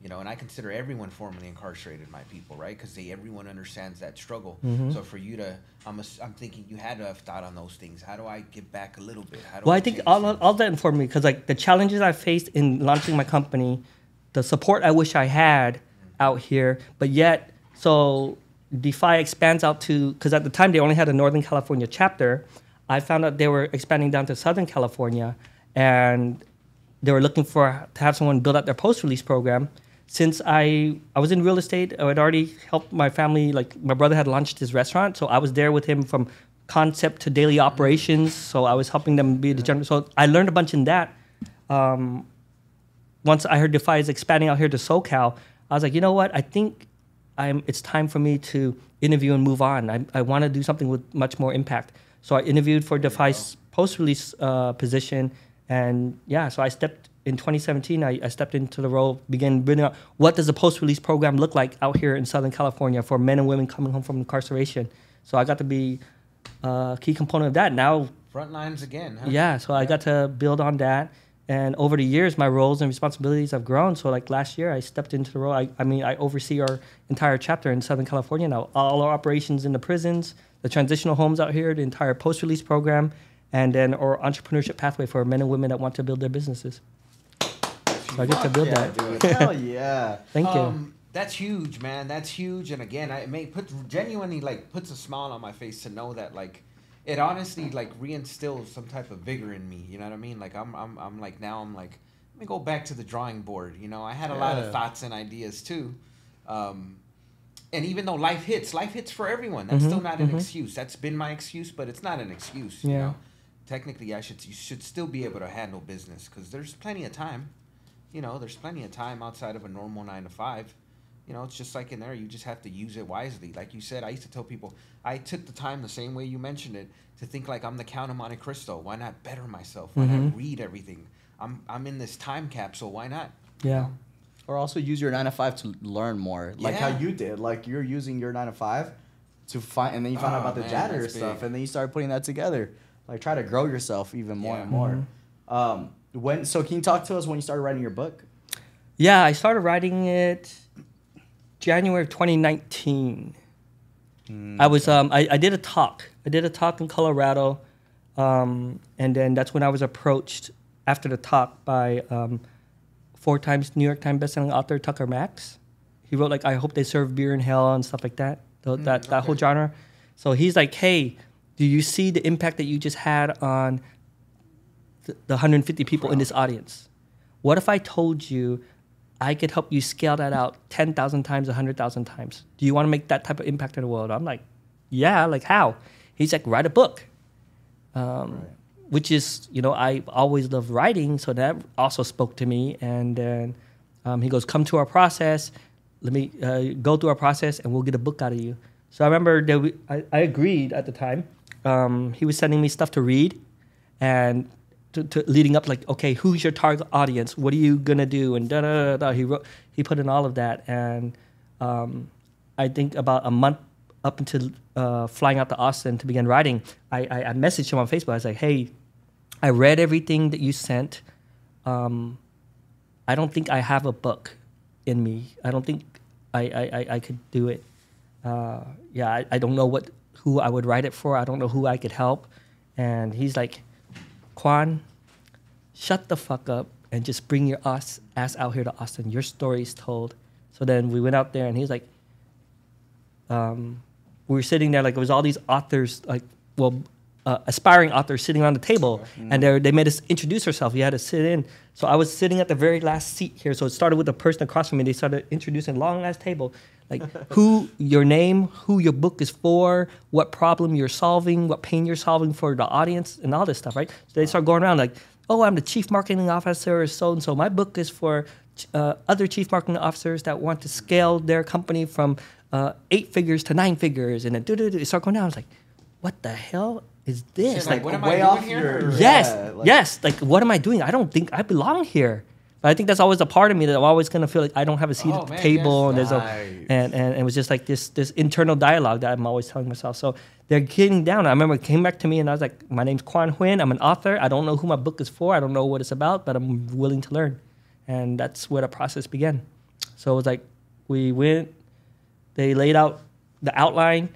You know, and I consider everyone formerly incarcerated my people, right? Because everyone understands that struggle. So for you to, I'm thinking you had to have thought on those things. How do I give back a little bit? Well, I think all that informed me because like the challenges I faced in launching my company, the support I wish I had out here, but yet, so Defy expands out to, because at the time they only had a Northern California chapter. I found out they were expanding down to Southern California and they were looking to have someone build out their post-release program. Since I was in real estate, I had already helped my family. Like my brother had launched his restaurant, so I was there with him from concept to daily operations. So I was helping them be the general. So I learned a bunch in that. Once I heard Defy is expanding out here to SoCal, I was like, you know what? I think it's time for me to interview and move on. I want to do something with much more impact. So I interviewed for Defy's post-release position, and yeah, so I stepped. In 2017, I stepped into the role, began building out what does a post-release program look like out here in Southern California for men and women coming home from incarceration. So I got to be a key component of that. Now, front lines again. Huh? Yeah, so I got to build on that. And over the years, my roles and responsibilities have grown. So like last year, I stepped into the role. I oversee our entire chapter in Southern California now. All our operations in the prisons, the transitional homes out here, the entire post-release program, and then our entrepreneurship pathway for men and women that want to build their businesses. So I get to build that. Hell yeah. Thank you. That's huge, man. That's huge. And again, it genuinely puts a smile on my face to know that like, it honestly like reinstills some type of vigor in me. You know what I mean? Like I'm like, let me go back to the drawing board. You know, I had a lot of thoughts and ideas too. And even though life hits for everyone. That's still not an excuse. That's been my excuse, but it's not an excuse. You know, technically you should still be able to handle business because there's plenty of time. You know, there's plenty of time outside of a normal 9-to-5. You know, it's just like in there, you just have to use it wisely. Like you said, I used to tell people, I took the time the same way you mentioned it to think like I'm the Count of Monte Cristo. Why not better myself? Why not read everything? I'm in this time capsule. Why not? Yeah. You know? Or also use your 9-to-5 to learn more, like how you did. Like you're using your 9-to-5 to find, and then you found out about the Janitors stuff, and then you started putting that together. Like try to grow yourself even more and more. So can you talk to us when you started writing your book? Yeah, I started writing it January of 2019. I was I did a talk in Colorado, and then that's when I was approached after the talk by 4-time New York Times bestselling author Tucker Max. He wrote like I Hope They Serve Beer in Hell and stuff like that. That whole genre. So he's like, hey, do you see the impact that you just had on the 150 people in this audience? What if I told you I could help you scale that out 10,000 times, 100,000 times? Do you want to make that type of impact in the world? I'm like, yeah, like how? He's like, write a book, which is, you know, I always loved writing, so that also spoke to me. And then he goes, come to our process, let me go through our process, and we'll get a book out of you. So I remember that I agreed at the time. He was sending me stuff to read, and to leading up, like, okay, who's your target audience? What are you gonna do? And he put in all of that, and I think about a month up until flying out to Austin to begin writing, I messaged him on Facebook. I was like, hey, I read everything that you sent. I don't think I have a book in me. I don't think I could do it. I don't know who I would write it for. I don't know who I could help. And he's like, Quan, shut the fuck up and just bring your ass out here to Austin. Your story's told. So then we went out there, and he's like, we were sitting there, like it was all these authors, like, aspiring authors sitting around the table, and they made us introduce ourselves. We had to sit in. So I was sitting at the very last seat here. So it started with the person across from me. They started introducing long-ass table, like who your name, who your book is for, what problem you're solving, what pain you're solving for the audience, and all this stuff, right? So they start going around like, oh, I'm the chief marketing officer of so-and-so. My book is for other chief marketing officers that want to scale their company from 8 figures to 9 figars. And then they start going down. I was like, what the hell is this? Like what am way I doing off here? Like, what am I doing? I don't think I belong here. But I think that's always a part of me that I'm always going to feel like I don't have a seat at the table. And, it was just like this internal dialogue that I'm always telling myself. So they're getting down. I remember it came back to me, and I was like, my name's Quan Huynh. I'm an author. I don't know who my book is for. I don't know what it's about, but I'm willing to learn. And that's where the process began. So it was like we went. They laid out the outline,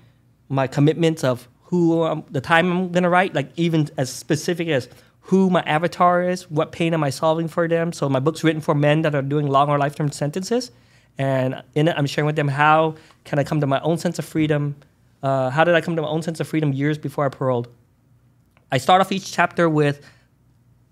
my commitments of who the time I'm going to write, like even as specific as who my avatar is, what pain am I solving for them. So my book's written for men that are doing long or lifetime sentences. And in it, I'm sharing with them how can I come to my own sense of freedom? How did I come to my own sense of freedom years before I paroled? I start off each chapter with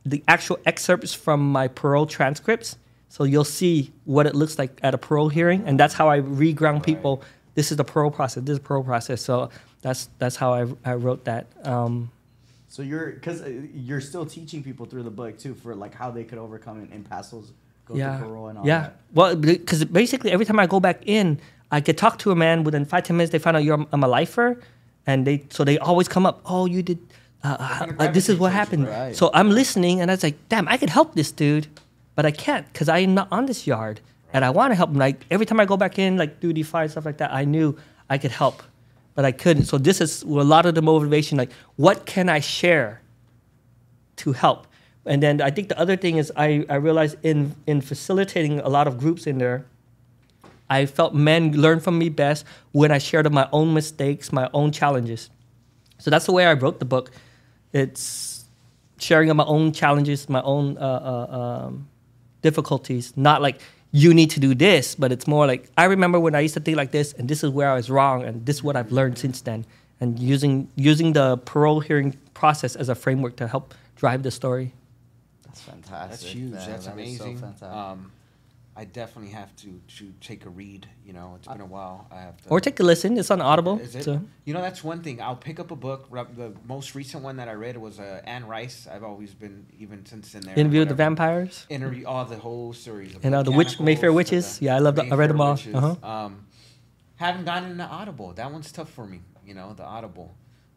the actual excerpts from my parole transcripts. So you'll see what it looks like at a parole hearing. And that's how I reground people. This is the parole process. This is the parole process. So that's how I wrote that. So you're still teaching people through the book too for like how they could overcome and pass those through parole and all that. Yeah, well, because basically every time I go back in, I could talk to a man within 5-10 minutes. They find out I'm a lifer, and they always come up. Oh, you did. This is what happened. Right. So I'm listening, and I was like, damn, I could help this dude, but I can't because I'm not on this yard, and I want to help him. Like every time I go back in, like do Defy stuff like that, I knew I could help. But I couldn't. So this is a lot of the motivation, like what can I share to help? And then I think the other thing is I realized in facilitating a lot of groups in there, I felt men learn from me best when I shared my own mistakes, my own challenges. So that's the way I wrote the book. It's sharing of my own challenges, my own difficulties, not like you need to do this, but it's more like I remember when I used to think like this, and this is where I was wrong, and this is what I've learned since then. And using the parole hearing process as a framework to help drive the story. That's fantastic. That's huge. That's amazing. So fantastic. I definitely have to take a read. You know, it's been a while. I have to or take a listen. It's on Audible. Is it? So. You know, that's one thing. I'll pick up a book. The most recent one that I read was Anne Rice. I've always been, even since in there. Interview with the Vampires. Interview all the whole series. Of and the Mayfair Witches. Yeah, I love that. I read them all. Haven't gotten into Audible. That one's tough for me. You know, the Audible.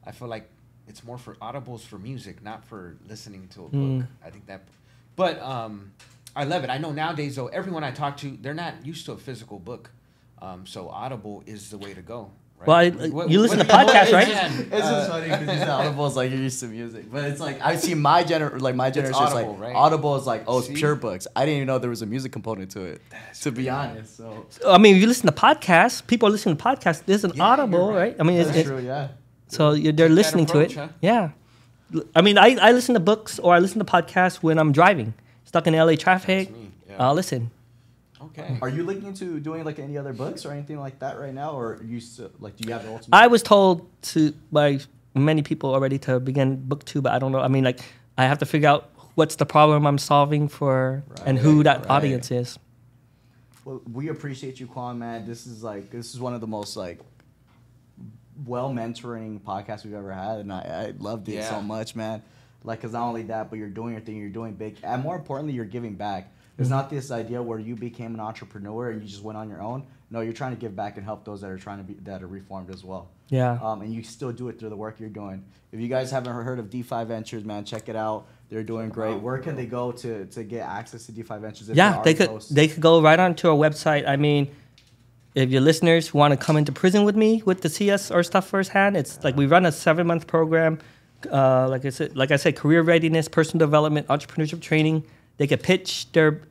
I feel like it's more for Audibles for music, not for listening to a book. I think that, but I love it. I know nowadays, though, everyone I talk to, they're not used to a physical book. So Audible is the way to go. Right? Well, you listen to podcasts, right? It's just funny because Audible is like you're used to music. But it's like, I see my generation is like, right? Audible is like, oh, it's pure books. I didn't even know there was a music component to it, to be honest. So, I mean, if you listen to podcasts, people are listening to podcasts. There's an Audible, right? I mean, it's true, yeah. So they're listening to it. Huh? Yeah. I mean, I listen to books or I listen to podcasts when I'm driving. Stuck in LA traffic, listen. Okay. Are you looking into doing like any other books or anything like that right now, or are you still, like do you have the ultimate? I was told by many people already to begin book two, but I don't know. I mean, like I have to figure out what's the problem I'm solving for and who that audience is. Well, we appreciate you, Quan, man. This is one of the most like mentoring podcasts we've ever had, and I loved it so much, man. Like, because not only that, but you're doing your thing, you're doing big, and more importantly, you're giving back. It's not this idea where you became an entrepreneur and you just went on your own. No, you're trying to give back and help those that are trying to be, that are reformed as well. Yeah. And you still do it through the work you're doing. If you guys haven't heard of Defy Ventures, man, check it out. They're doing great. Where can they go to get access to Defy Ventures? They could go right onto our website. I mean, if your listeners want to come into prison with me with the CS or stuff firsthand, it's like we run a 7-month program. Like I said, career readiness, personal development, entrepreneurship training. They could pitch their.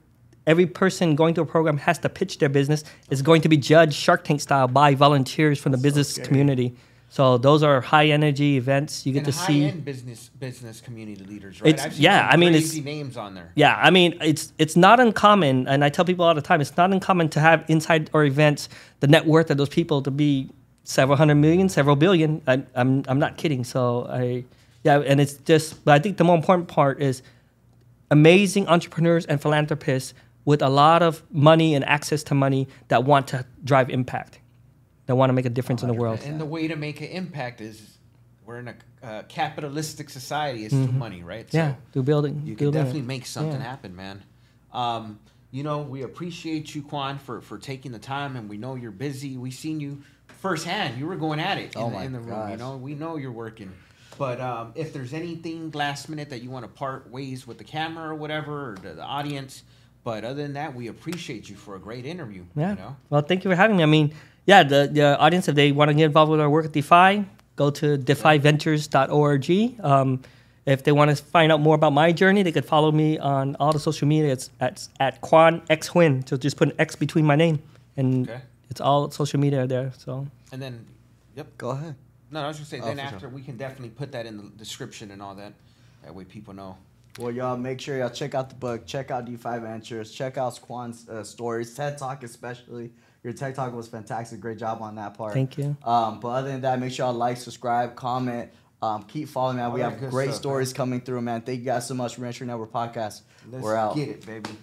Every person going through a program has to pitch their business. It's going to be judged Shark Tank style by volunteers from the business community. So those are high energy events. You get to see high-end business community leaders, right? I've seen crazy names on there. Yeah, I mean it's not uncommon, and I tell people all the time, it's not uncommon to have inside or events the net worth of those people to be several hundred million, several billion. I'm not kidding. So and it's just, but I think the more important part is amazing entrepreneurs and philanthropists with a lot of money and access to money that want to drive impact, that want to make a difference in the world. And the way to make an impact is we're in a capitalistic society is through money, right? So through building. You can definitely make something happen, man. You know, we appreciate you, Quan, for taking the time, and we know you're busy. We've seen you firsthand. You were going at it in the room. You know, we know you're working. But if there's anything last minute that you want to part ways with the camera or whatever, or the audience, but other than that, we appreciate you for a great interview. Yeah. You know? Well, thank you for having me. I mean, the audience, if they want to get involved with our work at Defy, go to defyventures.org. If they want to find out more about my journey, they could follow me on all the social media. It's at Quan X Huynh. So just put an X between my name, and it's all social media there. So. And then, go ahead. No, I was going to say, then after, we can definitely put that in the description and all that. That way people know. Well, y'all, make sure y'all check out the book. Check out D5 Ventures. Check out Quan's stories. TED Talk especially. Your TED Talk was fantastic. Great job on that part. Thank you. But other than that, make sure y'all like, subscribe, comment. Keep following, man. We have great stories coming through, man. Thank you guys so much. Reentry Network Podcast. We're out. Get it, baby.